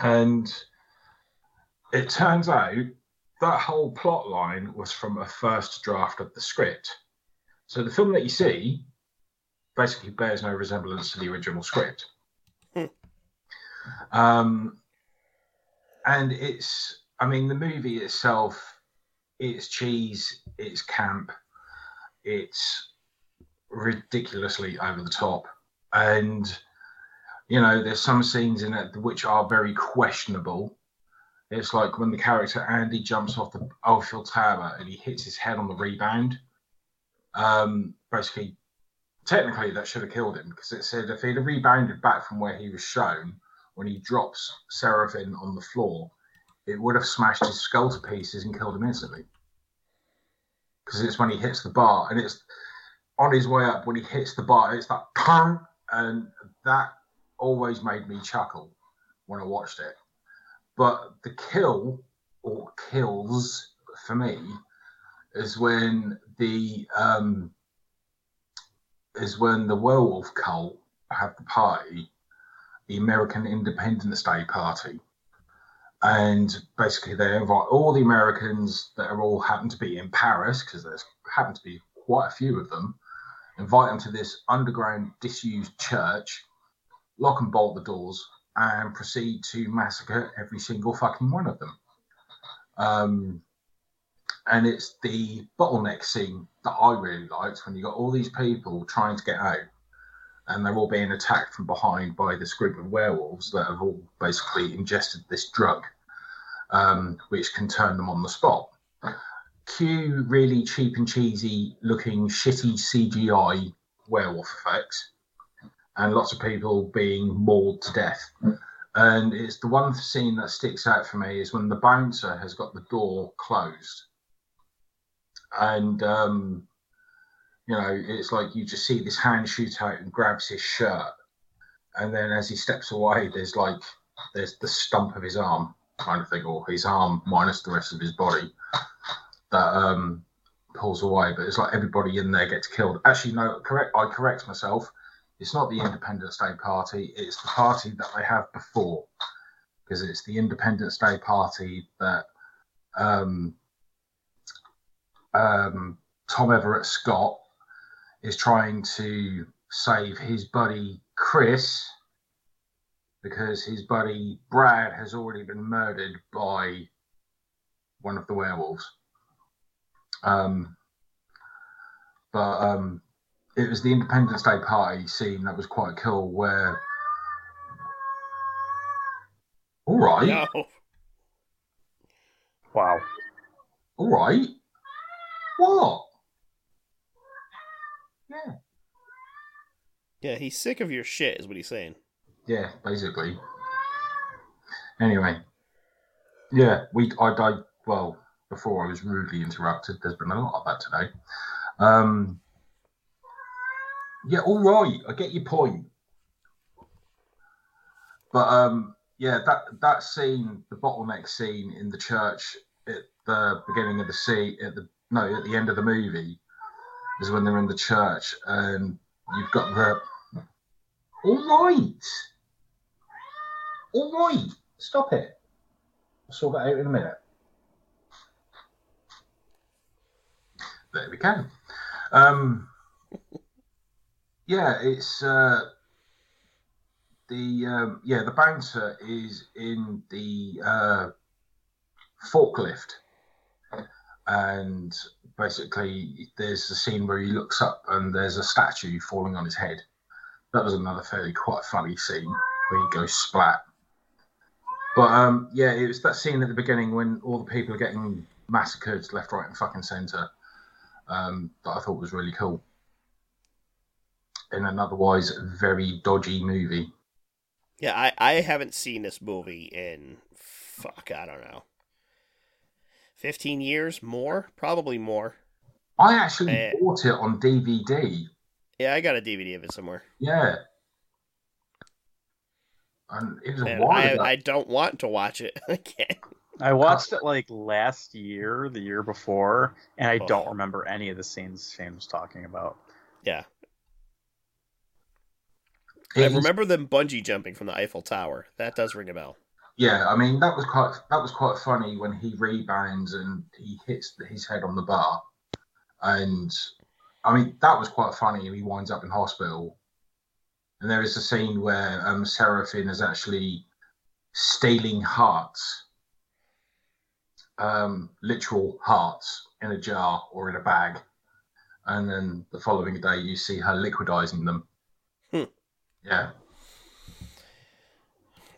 And it turns out that whole plot line was from a first draft of the script. So the film that you see basically bears no resemblance to the original script. Mm. Um, and it's, I mean, the movie itself, it's cheese, it's camp, it's ridiculously over the top. And, you know, there's some scenes in it which are very questionable. It's like when the character Andy jumps off the Eiffel Tower and he hits his head on the rebound. Um, basically, technically, that should have killed him, because it said if he'd have rebounded back from where he was shown, when he drops Seraphin on the floor, it would have smashed his skull to pieces and killed him instantly. Because it's when he hits the bar, and it's on his way up when he hits the bar, it's that pong, and that always made me chuckle when I watched it. But the kill, or kills for me, is when the um, is when the werewolf cult have the party, the American Independence Day party, and basically they invite all the Americans that are all happen to be in Paris, because there's happen to be quite a few of them, invite them to this underground disused church, lock and bolt the doors, and proceed to massacre every single fucking one of them. Um, and it's the bottleneck scene that I really liked, when you got all these people trying to get out, and they're all being attacked from behind by this group of werewolves that have all basically ingested this drug, um, which can turn them on the spot. Cue really cheap and cheesy looking shitty C G I werewolf effects, and lots of people being mauled to death. And it's the one scene that sticks out for me is when the bouncer has got the door closed. And, um, you know, it's like you just see this hand shoot out and grabs his shirt. And then as he steps away, there's like, there's the stump of his arm kind of thing, or his arm minus the rest of his body that um, pulls away. But it's like everybody in there gets killed. Actually, no, correct. I correct myself. It's not the Independence Day party. It's the party that they have before, because it's the Independence Day party that um, um, Tom Everett Scott is trying to save his buddy Chris, because his buddy Brad has already been murdered by one of the werewolves. Um, but... Um, It was the Independence Day party scene that was quite cool, where... All right. No. Wow. All right. What? Yeah. Yeah, he's sick of your shit, is what he's saying. Yeah, basically. Anyway. Yeah, we. I died... Well, before I was rudely interrupted, there's been a lot of that today. Um... Yeah, all right, I get your point. But, um, yeah, that, that scene, the bottleneck scene in the church at the beginning of the scene, at the no, at the end of the movie, is when they're in the church and you've got the... All right. All right. Stop it. I'll sort that out in a minute. There we go. Um... Yeah, it's uh, the um, yeah the bouncer is in the uh, forklift, and basically there's a scene where he looks up and there's a statue falling on his head. That was another fairly quite funny scene where he goes splat. But um, yeah, it was that scene at the beginning when all the people are getting massacred left, right, and fucking centre um, that I thought was really cool. in an otherwise very dodgy movie. Yeah, I, I haven't seen this movie in, fuck, I don't know, fifteen years? More? Probably more. I actually uh, bought it on D V D. Yeah, I got a D V D of it somewhere. Yeah. And it was a while I, I don't want to watch it again. I watched it like last year, the year before, and I oh. don't remember any of the scenes Shane was talking about. Yeah. It I is... remember them bungee jumping from the Eiffel Tower. That does ring a bell. Yeah, I mean that was quite that was quite funny when he rebounds and he hits his head on the bar, and I mean that was quite funny. And he winds up in hospital. And there is a scene where um, Seraphine is actually stealing hearts, um, literal hearts, in a jar or in a bag. And then the following day, you see her liquidizing them. Hmm. Yeah.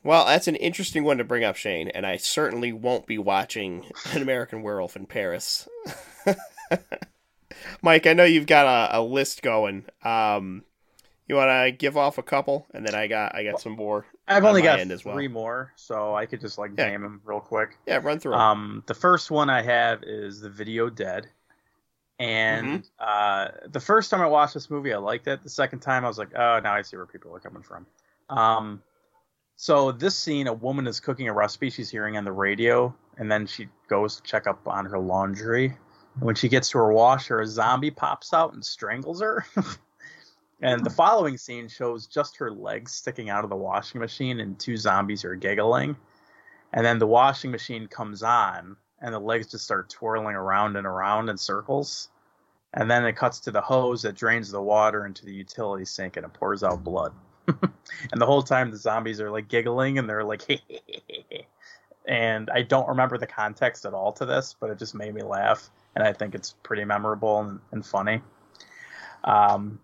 Well, that's an interesting one to bring up, Shane, and I certainly won't be watching An American Werewolf in Paris. Mike, I know you've got a, a list going. Um... You want to give off a couple, and then I got I got some more. I've only got three well. more, so I could just like yeah. name them real quick. Yeah, run through. Um, the first one I have is The Video Dead, and mm-hmm. uh, the first time I watched this movie, I liked it. The second time, I was like, oh, now I see where people are coming from. Um, so this scene, a woman is cooking a recipe she's hearing on the radio, and then she goes to check up on her laundry. And when she gets to her washer, a zombie pops out and strangles her. And the following scene shows just her legs sticking out of the washing machine and two zombies are giggling. And then the washing machine comes on and the legs just start twirling around and around in circles. And then it cuts to the hose that drains the water into the utility sink and it pours out blood. And the whole time the zombies are like giggling and they're like, hey, hey, hey, hey, hey. And I don't remember the context at all to this, but it just made me laugh. And I think it's pretty memorable and, and funny. Um,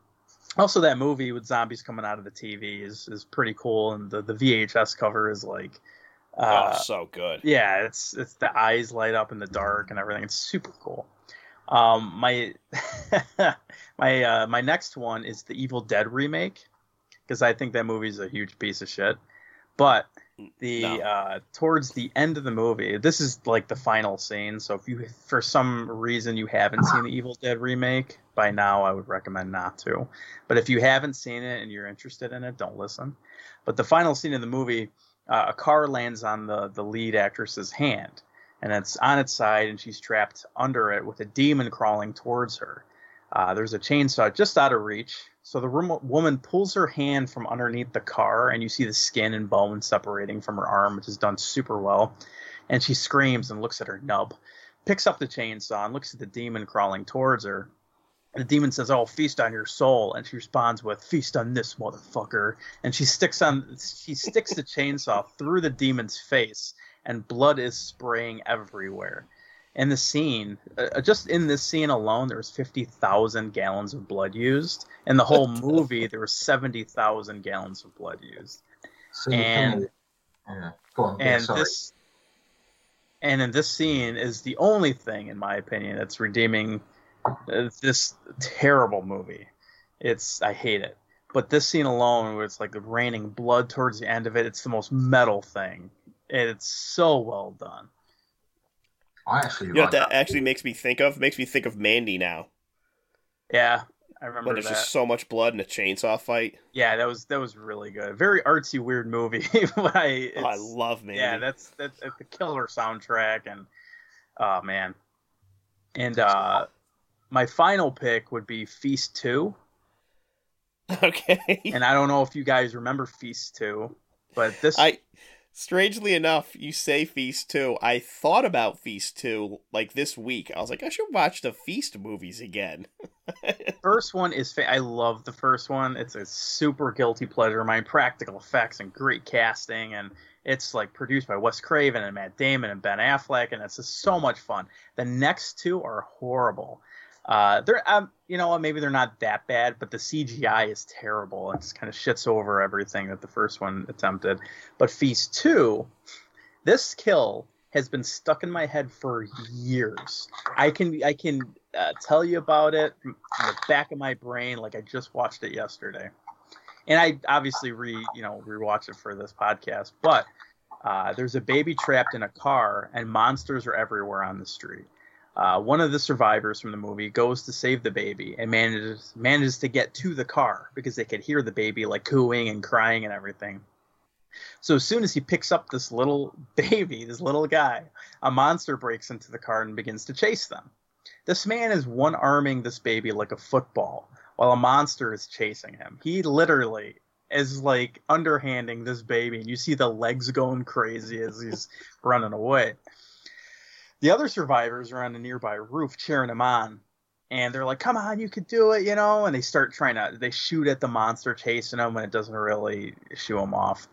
Also, that movie with zombies coming out of the T V is, is pretty cool, and the, the V H S cover is like, uh, oh, so good. Yeah, it's it's the eyes light up in the dark and everything. It's super cool. Um, my my uh, my next one is the Evil Dead remake because I think that movie is a huge piece of shit. But the no. uh, towards the end of the movie, this is like the final scene. So if you for some reason you haven't seen the Evil Dead remake. By now, I would recommend not to. But if you haven't seen it and you're interested in it, don't listen. But the final scene of the movie, uh, a car lands on the, the lead actress's hand. And it's on its side, and she's trapped under it with a demon crawling towards her. Uh, there's a chainsaw just out of reach. So the room, woman pulls her hand from underneath the car, and you see the skin and bone separating from her arm, which is done super well. And she screams and looks at her nub. Picks up the chainsaw and looks at the demon crawling towards her. And the demon says, oh, feast on your soul. And she responds with, feast on this motherfucker. And she sticks on, she sticks the chainsaw through the demon's face, and blood is spraying everywhere. And the scene, uh, just in this scene alone, there was fifty thousand gallons of blood used. In the whole movie, there were seventy thousand gallons of blood used. So and yeah. Go on, and yeah, this, and in this scene is the only thing, in my opinion, that's redeeming this terrible movie. It's I hate it, but this scene alone, where it's like raining blood towards the end of it, it's the most metal thing, and it's so well done. I actually, you know, like what that, that actually makes me think of makes me think of Mandy now. Yeah, I remember. Where there's that. Just so much blood in a chainsaw fight. Yeah, that was that was really good. Very artsy, weird movie. But I, oh, I love Mandy. Yeah, that's that's the killer soundtrack, and oh man, and uh. my final pick would be Feast two. Okay. And I don't know if you guys remember Feast two, but this... I, strangely enough, you say Feast two. I thought about Feast two, like, this week. I was like, I should watch the Feast movies again. First one is... Fa- I love the first one. It's a super guilty pleasure of mine. Practical effects and great casting, and it's, like, produced by Wes Craven and Matt Damon and Ben Affleck, and it's just so much fun. The next two are horrible. Uh, they're, um, you know, maybe they're not that bad, but the C G I is terrible. It just kind of shits over everything that the first one attempted. But Feast two, this kill has been stuck in my head for years. I can, I can uh, tell you about it in the back of my brain like I just watched it yesterday. And I obviously re you know rewatch it for this podcast, but uh, there's a baby trapped in a car and monsters are everywhere on the street. Uh, one of the survivors from the movie goes to save the baby and manages manages to get to the car because they could hear the baby like cooing and crying and everything. So as soon as he picks up this little baby, this little guy, a monster breaks into the car and begins to chase them. This man is one-arming this baby like a football while a monster is chasing him. He literally is like underhanding this baby, and you see the legs going crazy as he's running away. The other survivors are on a nearby roof cheering him on, and they're like, come on, you can do it, you know, and they start trying to, they shoot at the monster chasing him, and it doesn't really shoo him off.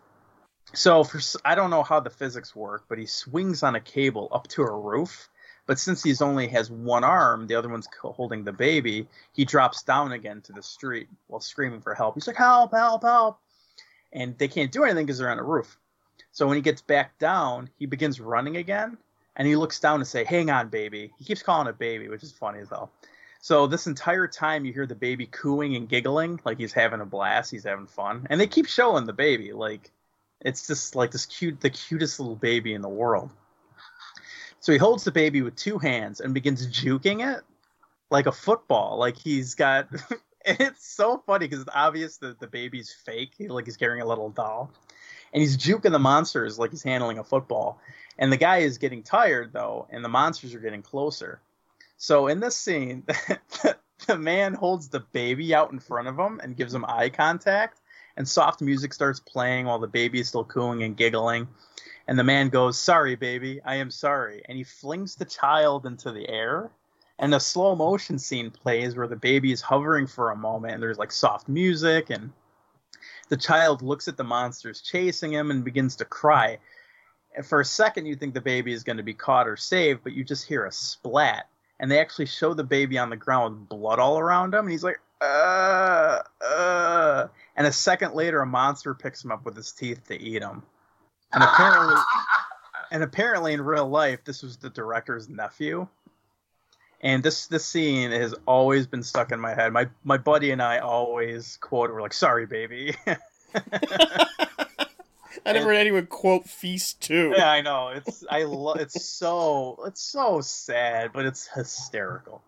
So for, I don't know how the physics work, but he swings on a cable up to a roof, but since he's only has one arm, the other one's holding the baby, he drops down again to the street while screaming for help. He's like, help, help, help, and they can't do anything because they're on a roof. So when he gets back down, he begins running again. And he looks down to say, hang on, baby. He keeps calling it baby, which is funny as hell. So this entire time you hear the baby cooing and giggling like he's having a blast. He's having fun. And they keep showing the baby. Like, it's just like this cute, the cutest little baby in the world. So he holds the baby with two hands and begins juking it like a football. Like he's got – it's so funny because it's obvious that the baby's fake. Like he's carrying a little doll. And he's juking the monsters like he's handling a football. And the guy is getting tired, though, and the monsters are getting closer. So in this scene, the man holds the baby out in front of him and gives him eye contact. And soft music starts playing while the baby is still cooing and giggling. And the man goes, sorry, baby, I am sorry. And he flings the child into the air. And a slow motion scene plays where the baby is hovering for a moment. And there's like soft music, and the child looks at the monsters chasing him and begins to cry. And for a second, you think the baby is going to be caught or saved, but you just hear a splat. And they actually show the baby on the ground with blood all around him. And he's like, uh, uh. And a second later, a monster picks him up with his teeth to eat him. And apparently, and apparently in real life, this was the director's nephew. And this this scene has always been stuck in my head. My my buddy and I always quote, we're like, sorry, baby. I never and, heard anyone quote Feast two. Yeah, I know. It's I lo- it's so it's so sad, but it's hysterical.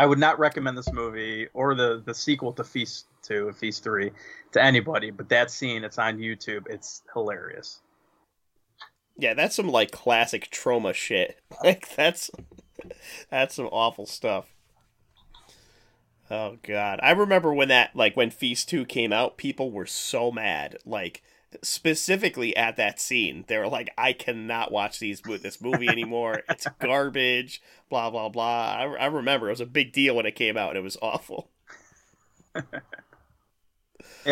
I would not recommend this movie or the, the sequel to Feast two and Feast three to anybody, but that scene, it's on YouTube. It's hilarious. Yeah, that's some, like, classic trauma shit. Like, that's that's some awful stuff. Oh, God. I remember when that, like, when Feast two came out, people were so mad. Like, specifically at that scene, they were like, I cannot watch these this movie anymore. It's garbage, blah, blah, blah. I, I remember. It was a big deal when it came out, and it was awful. Yeah,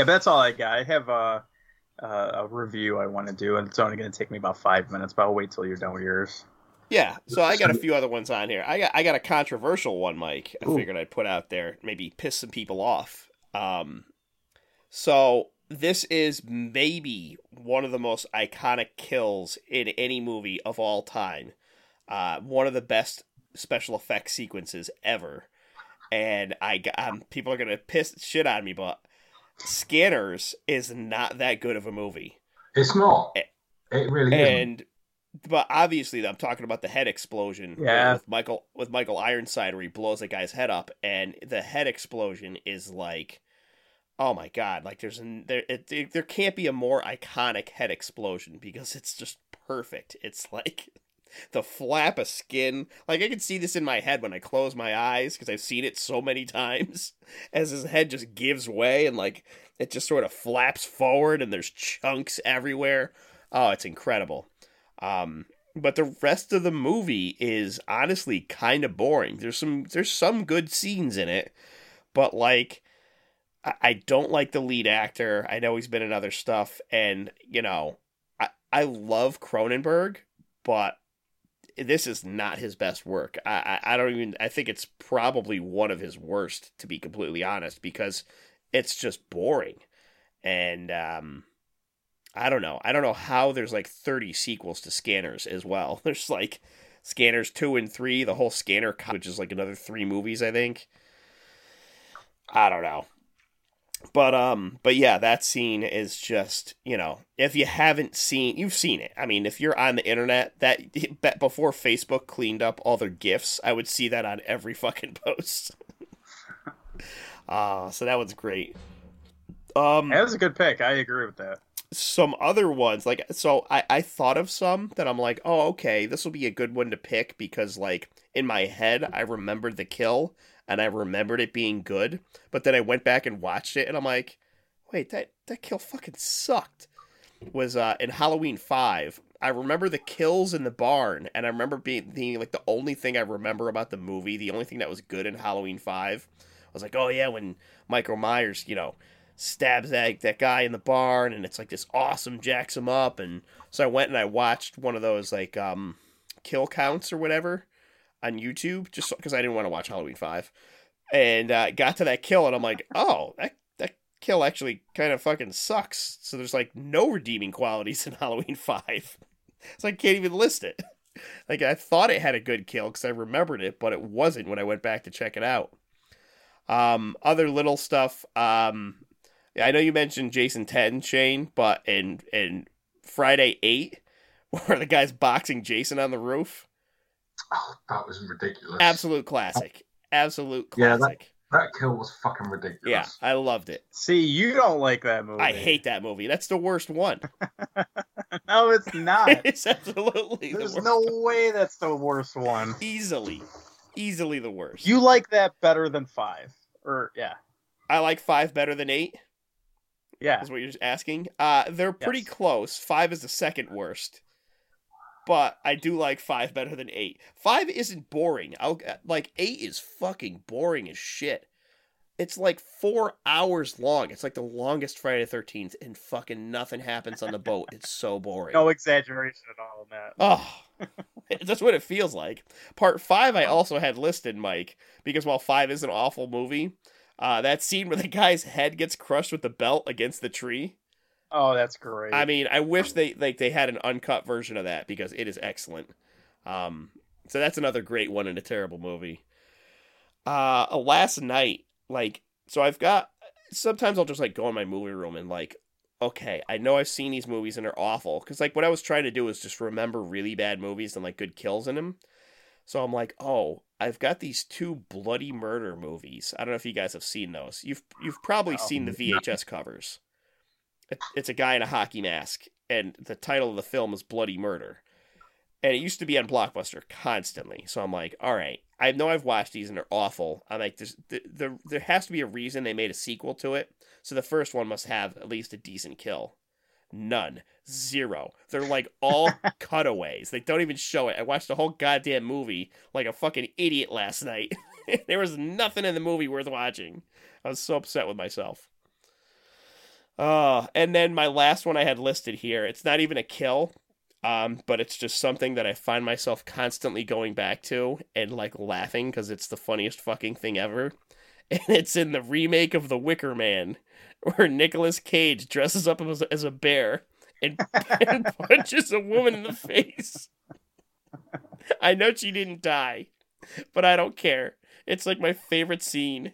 but that's all I got. I have, uh... Uh, a review I want to do, and it's only going to take me about five minutes, but I'll wait till you're done with yours. Yeah, so I got a few other ones on here. I got I got a controversial one, Mike. I Ooh. figured I'd put out there, maybe piss some people off. Um, so this is maybe one of the most iconic kills in any movie of all time. Uh, one of the best special effects sequences ever, and I um, people are going to piss shit on me, but Scanners is not that good of a movie. It's not. It really and, isn't. But obviously, I'm talking about the head explosion yeah. with Michael with Michael Ironside, where he blows the guy's head up, and the head explosion is like, oh my god! Like there's there it, it, there can't be a more iconic head explosion because it's just perfect. It's like the flap of skin. Like, I can see this in my head when I close my eyes, because I've seen it so many times, as his head just gives way, and, like, it just sort of flaps forward, and there's chunks everywhere. Oh, it's incredible. Um, but the rest of the movie is honestly kind of boring. There's some, there's some good scenes in it, but, like, I, I don't like the lead actor. I know he's been in other stuff, and, you know, I, I love Cronenberg, but this is not his best work. I, I I don't even, I think it's probably one of his worst, to be completely honest, because it's just boring. And um, I don't know. I don't know how there's like thirty sequels to Scanners as well. There's like Scanners two and three, the whole Scanner co- which is like another three movies, I think. I don't know. But um, but yeah, that scene is just, you know, if you haven't seen, you've seen it. I mean, if you're on the internet, that, that before Facebook cleaned up all their GIFs, I would see that on every fucking post. uh, so that one's great. Um, that was a good pick. I agree with that. Some other ones, like, so I, I thought of some that I'm like, oh, okay, this will be a good one to pick because, like, in my head, I remembered the kill. And I remembered it being good, but then I went back and watched it, and I'm like, wait, that, that kill fucking sucked. Was uh, in Halloween five. I remember the kills in the barn, and I remember being, being like, the only thing I remember about the movie, the only thing that was good in Halloween five, I was like, oh yeah, when Michael Myers, you know, stabs that, that guy in the barn, and it's like this awesome, jacks him up, and so I went and I watched one of those, like, um, kill counts or whatever on YouTube, just because I didn't want to watch Halloween five, and uh, got to that kill, and I'm like, oh, that that kill actually kind of fucking sucks, so there's, like, no redeeming qualities in Halloween five, so I can't even list it. Like, I thought it had a good kill, because I remembered it, but it wasn't when I went back to check it out. Um, other little stuff, um, I know you mentioned Jason ten, Shane, but in, in Friday eight, where the guy's boxing Jason on the roof. Oh, that was ridiculous. Absolute classic. Absolute classic. Yeah, that, that kill was fucking ridiculous. Yeah, I loved it. See, you don't like that movie. I hate that movie. That's the worst one. No, it's not. It's absolutely There's the worst no one. Way that's the worst one. Easily. Easily the worst. You like that better than five. Or, yeah. I like five better than eight? Yeah. Is what you're just asking? Uh, they're pretty yes. close. Five is the second worst. But I do like five better than eight. five isn't boring. I'll, like, eight is fucking boring as shit. It's like four hours long. It's like the longest Friday the thirteenth, and fucking nothing happens on the boat. It's so boring. No exaggeration at all, Matt. Oh, that's what it feels like. Part five I also had listed, Mike, because while five is an awful movie, uh, that scene where the guy's head gets crushed with the belt against the tree. Oh, that's great. I mean, I wish they like they had an uncut version of that because it is excellent. Um, so that's another great one in a terrible movie. Uh, last night, like, so I've got, sometimes I'll just like go in my movie room and like, okay, I know I've seen these movies and they're awful. Because like what I was trying to do was just remember really bad movies and like good kills in them. So I'm like, oh, I've got these two bloody murder movies. I don't know if you guys have seen those. You've, you've probably oh, seen the V H S no. covers. It's a guy in a hockey mask, and the title of the film is Bloody Murder. And it used to be on Blockbuster constantly. So I'm like, all right, I know I've watched these and they're awful. I'm like, there's, there, there has to be a reason they made a sequel to it. So the first one must have at least a decent kill. None. Zero. They're like all cutaways. They don't even show it. I watched the whole goddamn movie like a fucking idiot last night. There was nothing in the movie worth watching. I was so upset with myself. Uh, and then my last one I had listed here, it's not even a kill, um, but it's just something that I find myself constantly going back to and like laughing because it's the funniest fucking thing ever. And it's in the remake of The Wicker Man where Nicolas Cage dresses up as, as a bear and, and punches a woman in the face. I know she didn't die, but I don't care. It's like my favorite scene.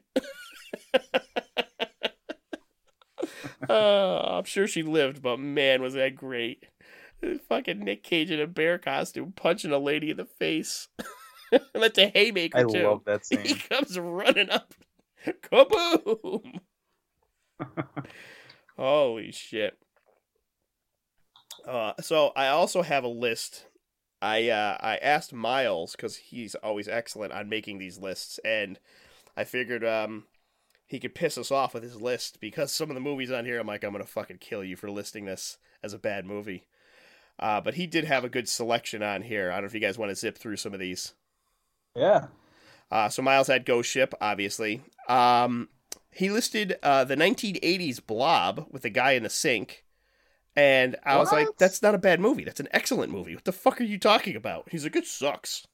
Uh, I'm sure she lived, but man, was that great. Fucking Nick Cage in a bear costume punching a lady in the face. That's a haymaker, I too. I love that scene. He comes running up. Kaboom! Holy shit. Uh, so I also have a list. I, uh, I asked Miles, because he's always excellent on making these lists, and I figured... um. he could piss us off with his list because some of the movies on here, I'm like, I'm going to fucking kill you for listing this as a bad movie. Uh, but he did have a good selection on here. I don't know if you guys want to zip through some of these. Yeah. Uh, so Miles had Ghost Ship, obviously. Um, he listed uh, the nineteen eighties Blob with the guy in the sink. And I what? was like, that's not a bad movie. That's an excellent movie. What the fuck are you talking about? He's like, it sucks.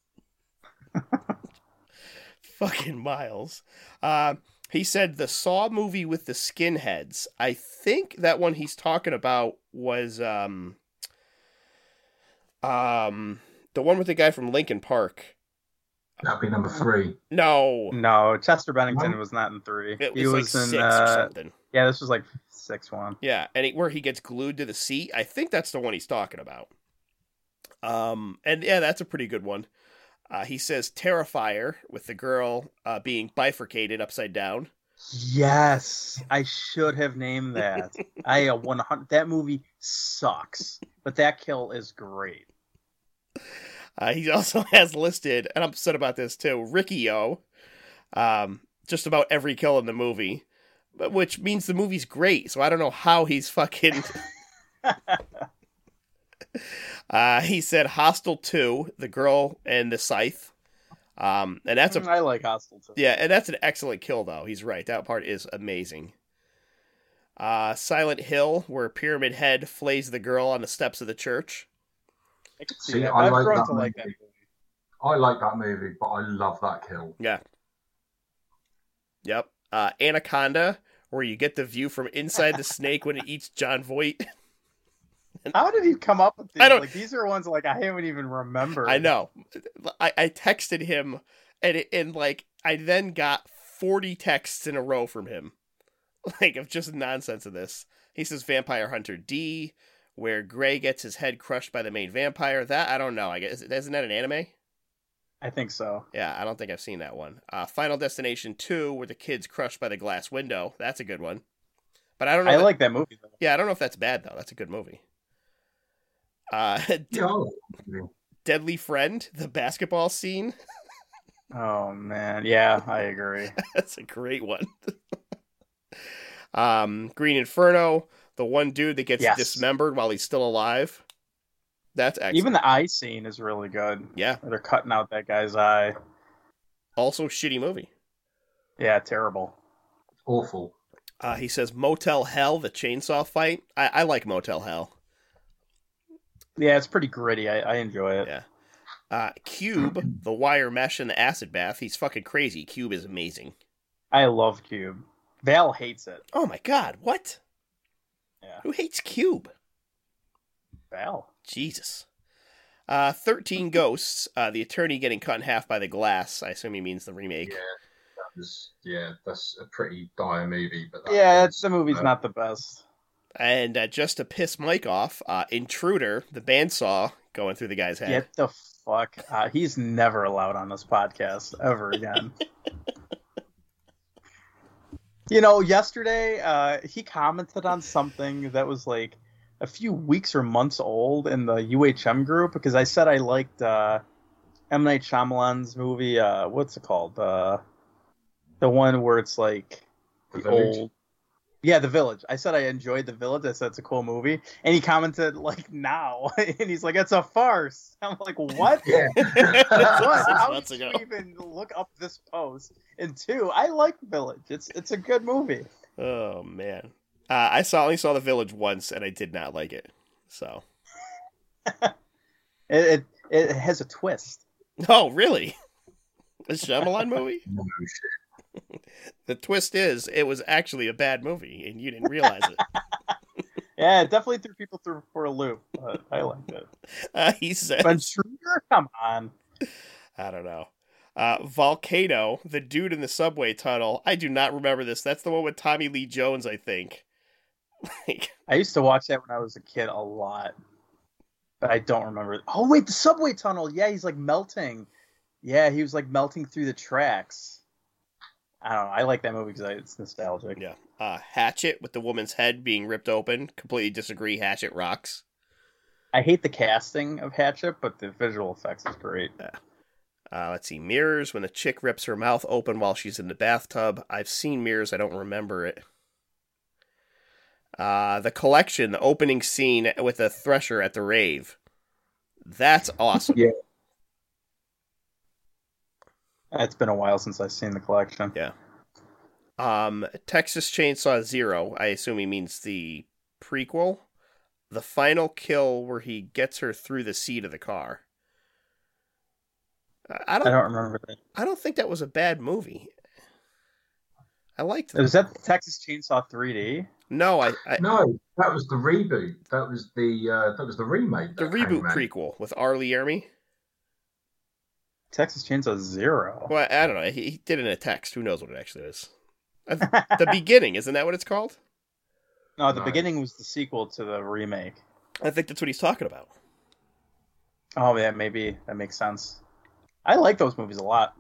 Fucking Miles. Um, uh, He said the Saw movie with the skinheads. I think that one he's talking about was um, um, the one with the guy from Linkin Park. That'd be number three. No. No, Chester Bennington what? was not in three. It was, he was like in, six uh, or something. Yeah, this was like six one. Yeah, and he, where he gets glued to the seat. I think that's the one he's talking about. Um, and yeah, that's a pretty good one. Uh, he says Terrifier with the girl uh, being bifurcated upside down. Yes, I should have named that. I uh, one hundred that movie sucks, but that kill is great. Uh, he also has listed, and I'm upset about this too, Riccio, um, just about every kill in the movie, but which means the movie's great. So I don't know how he's fucking. uh, he said Hostel two, the girl and the scythe. Um, and that's a I like Hostel too. Yeah, and that's an excellent kill though. He's right. That part is amazing. Uh, Silent Hill, where Pyramid Head flays the girl on the steps of the church. I can see, see that. I I've like grown that to movie. like that movie. I like that movie, but I love that kill. Yeah. Yep. Uh, Anaconda, where you get the view from inside the snake when it eats John Voight. How did he come up with these? I don't, like, these are ones like I haven't even remembered. I know. I, I texted him, and it, and like I then got forty texts in a row from him, like of just nonsense of this. He says Vampire Hunter D, where Gray gets his head crushed by the main vampire. That I don't know. I guess isn't that an anime? I think so. Yeah, I don't think I've seen that one. Uh, Final Destination two, where the kid's crushed by the glass window. That's a good one. But I don't know. I that, like that movie though. Yeah, I don't know if that's bad though. That's a good movie. Uh, no. de- Deadly Friend, the basketball scene. Oh man, yeah, I agree. That's a great one. um, Green Inferno, the one dude that gets yes. dismembered while he's still alive. That's excellent. Even the eye scene is really good. Yeah, they're cutting out that guy's eye. Also, shitty movie. Yeah, terrible, awful. Uh, he says Motel Hell, the chainsaw fight. I, I like Motel Hell. Yeah, it's pretty gritty. I, I enjoy it. Yeah. Uh, Cube, the wire mesh and the acid bath. He's fucking crazy. Cube is amazing. I love Cube. Val hates it. Oh my god, what? Yeah. Who hates Cube? Val. Jesus. Uh, thirteen Ghosts, uh, the attorney getting cut in half by the glass. I assume he means the remake. Yeah, that was, yeah that's a pretty dire movie. But that yeah, was, it's, the movie's uh, not the best. And uh, just to piss Mike off, uh, Intruder, the bandsaw going through the guy's head. Get the fuck out. He's never allowed on this podcast ever again. You know, yesterday uh, he commented on something that was like a few weeks or months old in the U H M group because I said I liked uh, M. Night Shyamalan's movie. Uh, what's it called? Uh, the one where it's like the, the old... Yeah, The Village. I said I enjoyed The Village. I said it's a cool movie. And he commented, like, now. And he's like, it's a farce. I'm like, what? Yeah. what? How did you even look up this post? And two, I like Village. It's it's a good movie. Oh, man. Uh, I saw, only saw The Village once, and I did not like it. So. it, it it has a twist. Oh, really? A Shyamalan movie? No shit. The twist is it was actually a bad movie and you didn't realize it. Yeah, it definitely threw people through for a loop. But I liked it. Uh, he said, Intruder? Come on. I don't know. Uh, Volcano, the dude in the subway tunnel. I do not remember this. That's the one with Tommy Lee Jones, I think. Like, I used to watch that when I was a kid a lot, but I don't remember. Oh, wait, the subway tunnel. Yeah, he's like melting. Yeah, he was like melting through the tracks. I don't know. I like that movie because it's nostalgic. Yeah. Uh, Hatchet with the woman's head being ripped open. Completely disagree. Hatchet rocks. I hate the casting of Hatchet, but the visual effects is great. Yeah. Uh, let's see. Mirrors, when the chick rips her mouth open while she's in the bathtub. I've seen Mirrors. I don't remember it. Uh, the Collection, the opening scene with a thresher at the rave. That's awesome. Yeah. It's been a while since I've seen The Collection. Yeah. Um, Texas Chainsaw Zero. I assume he means the prequel. The final kill where he gets her through the seat of the car. I don't, I don't remember that. I don't think that was a bad movie. I liked that. Was that the Texas Chainsaw three D? No, I, I no, that was the reboot. That was the uh, that was the remake. The reboot prequel with Arlie Ermey. Texas Chainsaw Zero. Well, I, I don't know. He, he did it in a text. Who knows what it actually is? The Beginning, isn't that what it's called? No, The All Beginning right. was the sequel to the remake. I think that's what he's talking about. Oh, yeah, maybe. That makes sense. I like those movies a lot.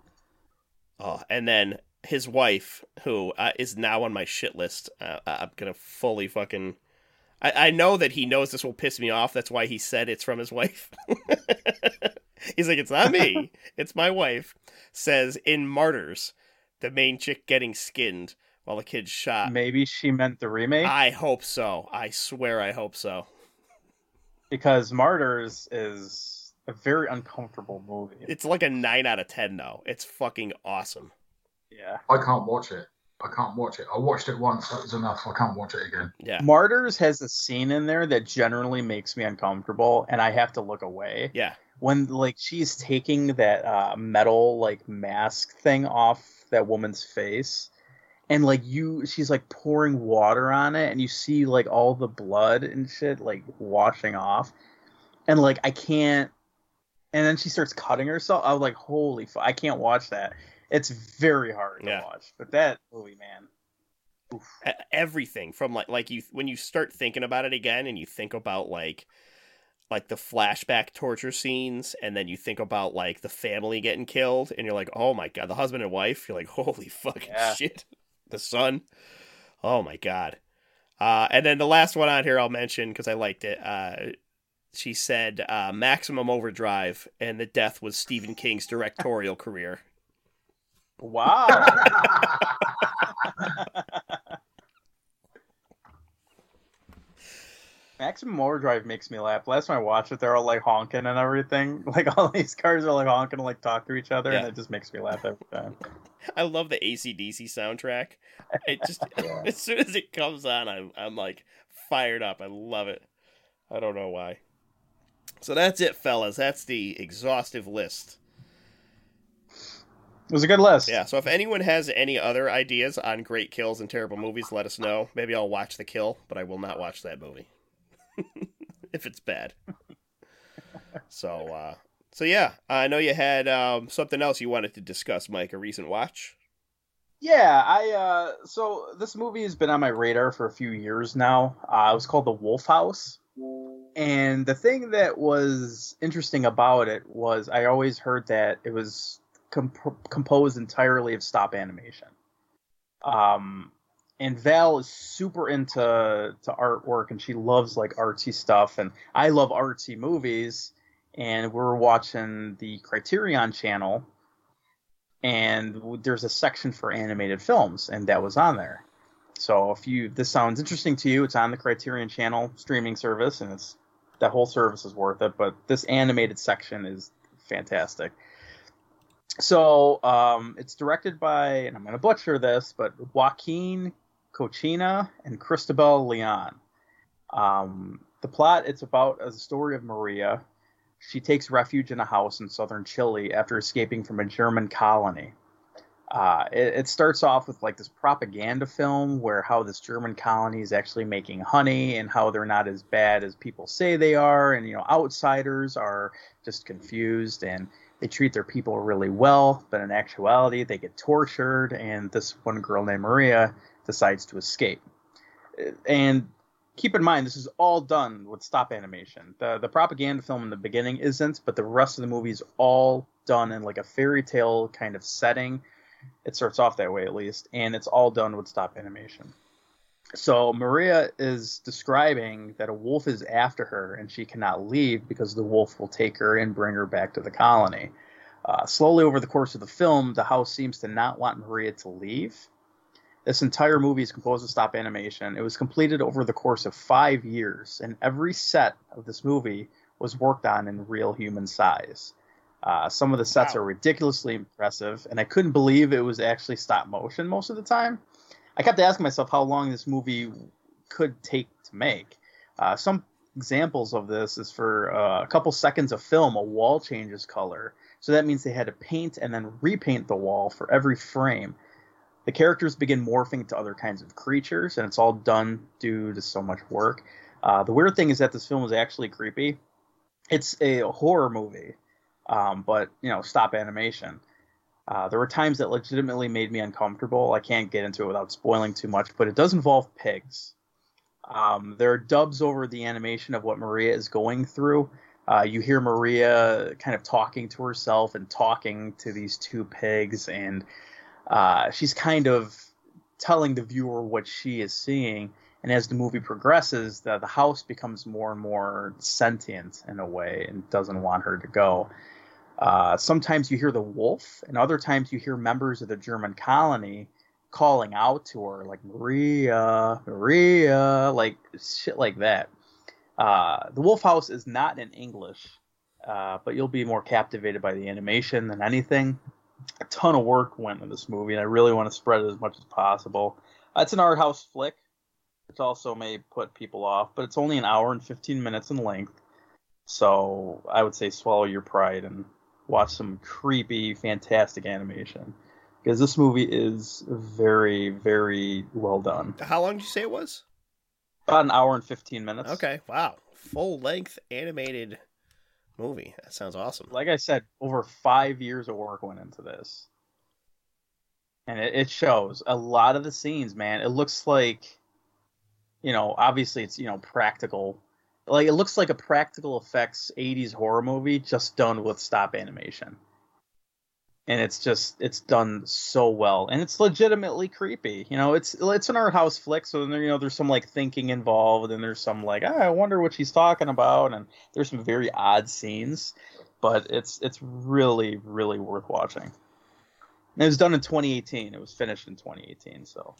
Oh, and then his wife, who uh, is now on my shit list, uh, I'm going to fully fucking... I, I know that he knows this will piss me off. That's why he said it's from his wife. He's like, it's not me. It's my wife. Says in Martyrs, the main chick getting skinned while the kid's shot. Maybe she meant the remake? I hope so. I swear I hope so. Because Martyrs is a very uncomfortable movie. It's like a nine out of ten though. It's fucking awesome. Yeah. I can't watch it. I can't watch it. I watched it once. That was enough. I can't watch it again. Yeah. Martyrs has a scene in there that generally makes me uncomfortable, and I have to look away. Yeah. When, like, she's taking that uh, metal, like, mask thing off that woman's face, and, like, you, she's, like, pouring water on it, and you see, like, all the blood and shit, like, washing off. And, like, I can't... And then she starts cutting herself. I was like, holy fuck, I can't watch that. It's very hard to yeah. watch, but that movie, man. Oof. Everything from like, like you, when you start thinking about it again and you think about like, like the flashback torture scenes. And then you think about like the family getting killed and you're like, oh my God, the husband and wife. You're like, holy fucking yeah. shit. The son. Oh my God. Uh, and then the last one on here I'll mention, cause I liked it. Uh, she said, uh, Maximum Overdrive, and the death was Stephen King's directorial career. Wow. Maximum Overdrive makes me laugh. Last time I watched it, they're all like honking and everything. Like all these cars are like honking and like talk to each other, yeah. and it just makes me laugh every time. I love the A C D C soundtrack. It just as soon as it comes on, I'm I'm like fired up. I love it. I don't know why. So that's it, fellas. That's the exhaustive list. It was a good list. Yeah, so if anyone has any other ideas on great kills and terrible movies, let us know. Maybe I'll watch The Kill, but I will not watch that movie. If it's bad. So, uh, so yeah, I know you had um, something else you wanted to discuss, Mike, a recent watch. Yeah, I uh, so this movie has been on my radar for a few years now. Uh, it was called The Wolf House. And the thing that was interesting about it was I always heard that it was... Comp- composed entirely of stop animation. Um, and Val is super into to artwork, and she loves like artsy stuff, and I love artsy movies, and we're watching the Criterion channel, and there's a section for animated films, and that was on there. So if you this sounds interesting to you, it's on the Criterion channel streaming service, and it's that whole service is worth it, but this animated section is fantastic. So um, it's directed by, and I'm going to butcher this, but Joaquin Cochina and Cristobal Leon. Um, the plot, it's about a story of Maria. She takes refuge in a house in southern Chile after escaping from a German colony. Uh, it, it starts off with like this propaganda film where how this German colony is actually making honey and how they're not as bad as people say they are. And, you know, outsiders are just confused and they treat their people really well, but in actuality, they get tortured, and this one girl named Maria decides to escape. And keep in mind, this is all done with stop animation. The the propaganda film in the beginning isn't, but the rest of the movie is all done in like a fairy tale kind of setting. It starts off that way, at least, and it's all done with stop animation. So Maria is describing that a wolf is after her and she cannot leave because the wolf will take her and bring her back to the colony. Uh, slowly over the course of the film, the house seems to not want Maria to leave. This entire movie is composed of stop animation. It was completed over the course of five years, and every set of this movie was worked on in real human size. Uh, some of the sets wow. are ridiculously impressive, and I couldn't believe it was actually stop motion most of the time. I kept asking myself how long this movie could take to make. Uh, some examples of this is for uh, a couple seconds of film, a wall changes color. So that means they had to paint and then repaint the wall for every frame. The characters begin morphing to other kinds of creatures, and it's all done due to so much work. Uh, the weird thing is that this film is actually creepy. It's a horror movie. um, but, you know, stop animation. Uh, there were times that legitimately made me uncomfortable. I can't get into it without spoiling too much, but it does involve pigs. Um, there are dubs over the animation of what Maria is going through. Uh, you hear Maria kind of talking to herself and talking to these two pigs, and uh, she's kind of telling the viewer what she is seeing. And as the movie progresses, the, the house becomes more and more sentient in a way and doesn't want her to go. Uh, sometimes you hear the wolf, and other times you hear members of the German colony calling out to her, like, Maria, Maria, like shit like that. Uh, the Wolf House is not in English, uh, but you'll be more captivated by the animation than anything. A ton of work went into this movie, and I really want to spread it as much as possible. Uh, it's an art house flick, which also may put people off, but it's only an hour and fifteen minutes in length. So I would say swallow your pride and watch some creepy, fantastic animation, because this movie is very, very well done. How long did you say it was? About an hour and fifteen minutes. Okay, wow. Full-length animated movie. That sounds awesome. Like I said, over five years of work went into this. And it, it shows. A lot of the scenes, man, it looks like, you know, obviously it's, you know, practical. Like, it looks like a practical effects eighties horror movie just done with stop animation. And it's just, it's done so well. And it's legitimately creepy. You know, it's it's an art house flick, so, you know, there's some, like, thinking involved, and there's some, like, oh, I wonder what she's talking about, and there's some very odd scenes, but it's it's really, really worth watching. And it was done in twenty eighteen. It was finished in twenty eighteen, so.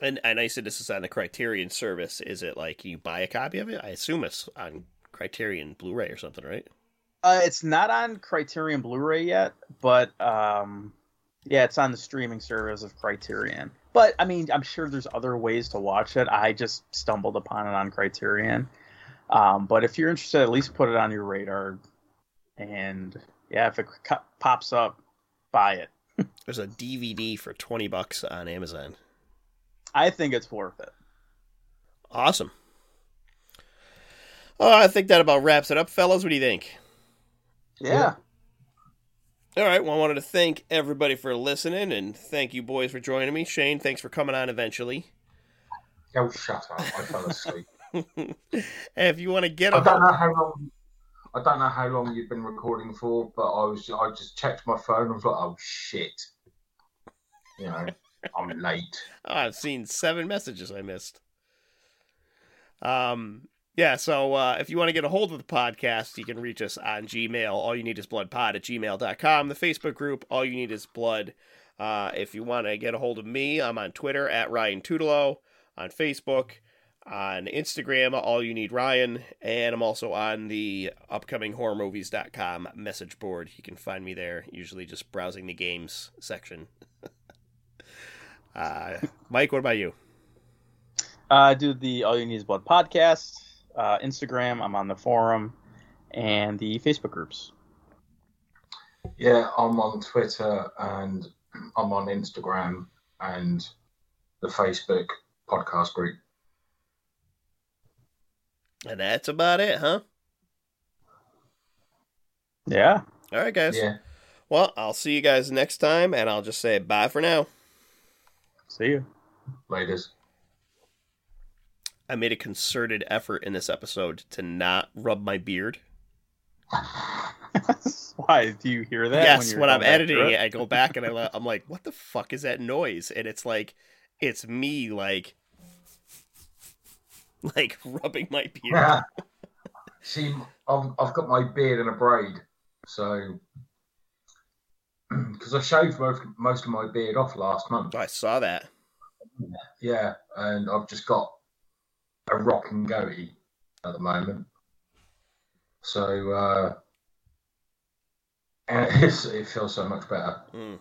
And, and I said this is on the Criterion service. Is it, like, you buy a copy of it? I assume it's on Criterion Blu-ray or something, right? Uh, it's not on Criterion Blu-ray yet, but um, yeah, it's on the streaming service of Criterion. But, I mean, I'm sure there's other ways to watch it. I just stumbled upon it on Criterion. Um, but if you're interested, at least put it on your radar. And, yeah, if it co- pops up, buy it. There's a D V D for twenty bucks on Amazon. I think it's worth it. Awesome. Oh, I think that about wraps it up, fellas. What do you think? Yeah. All right. Well, I wanted to thank everybody for listening, and thank you boys for joining me. Shane, thanks for coming on eventually. Yo, shut up! I fell asleep. If you want to get, I don't know how long. I don't know how long you've been recording for, but I was. I just checked my phone. I was like, oh shit. You know, I'm late. Oh, I've seen seven messages I missed. Um. Yeah, so uh, if you want to get a hold of the podcast, you can reach us on Gmail. All you need is bloodpod at gmail dot com. The Facebook group, all you need is blood. Uh, if you want to get a hold of me, I'm on Twitter at Ryan Tutelo, on Facebook, on Instagram, all you need Ryan, and I'm also on the upcoming horror movies dot com message board. You can find me there, usually just browsing the games section. uh, Mike, what about you? I uh, do the All You Need Is Blood podcast. Uh, Instagram, I'm on the forum and the Facebook groups. Yeah, I'm on Twitter and I'm on Instagram and the Facebook podcast group. And that's about it, huh? Yeah. All right, guys. Yeah. Well, I'll see you guys next time, and I'll just say bye for now. See you. Laters. I made a concerted effort in this episode to not rub my beard. Why? Do you hear that? Yes, when, you're when I'm editing it, I go back and I, I'm like, what the fuck is that noise? And it's like, it's me, like, like rubbing my beard. Yeah. See, I've, I've got my beard in a braid, so... Because I shaved most, most of my beard off last month. I saw that. Yeah, and I've just got a rock and goatee at the moment, so uh, and it's, it feels so much better. Mm.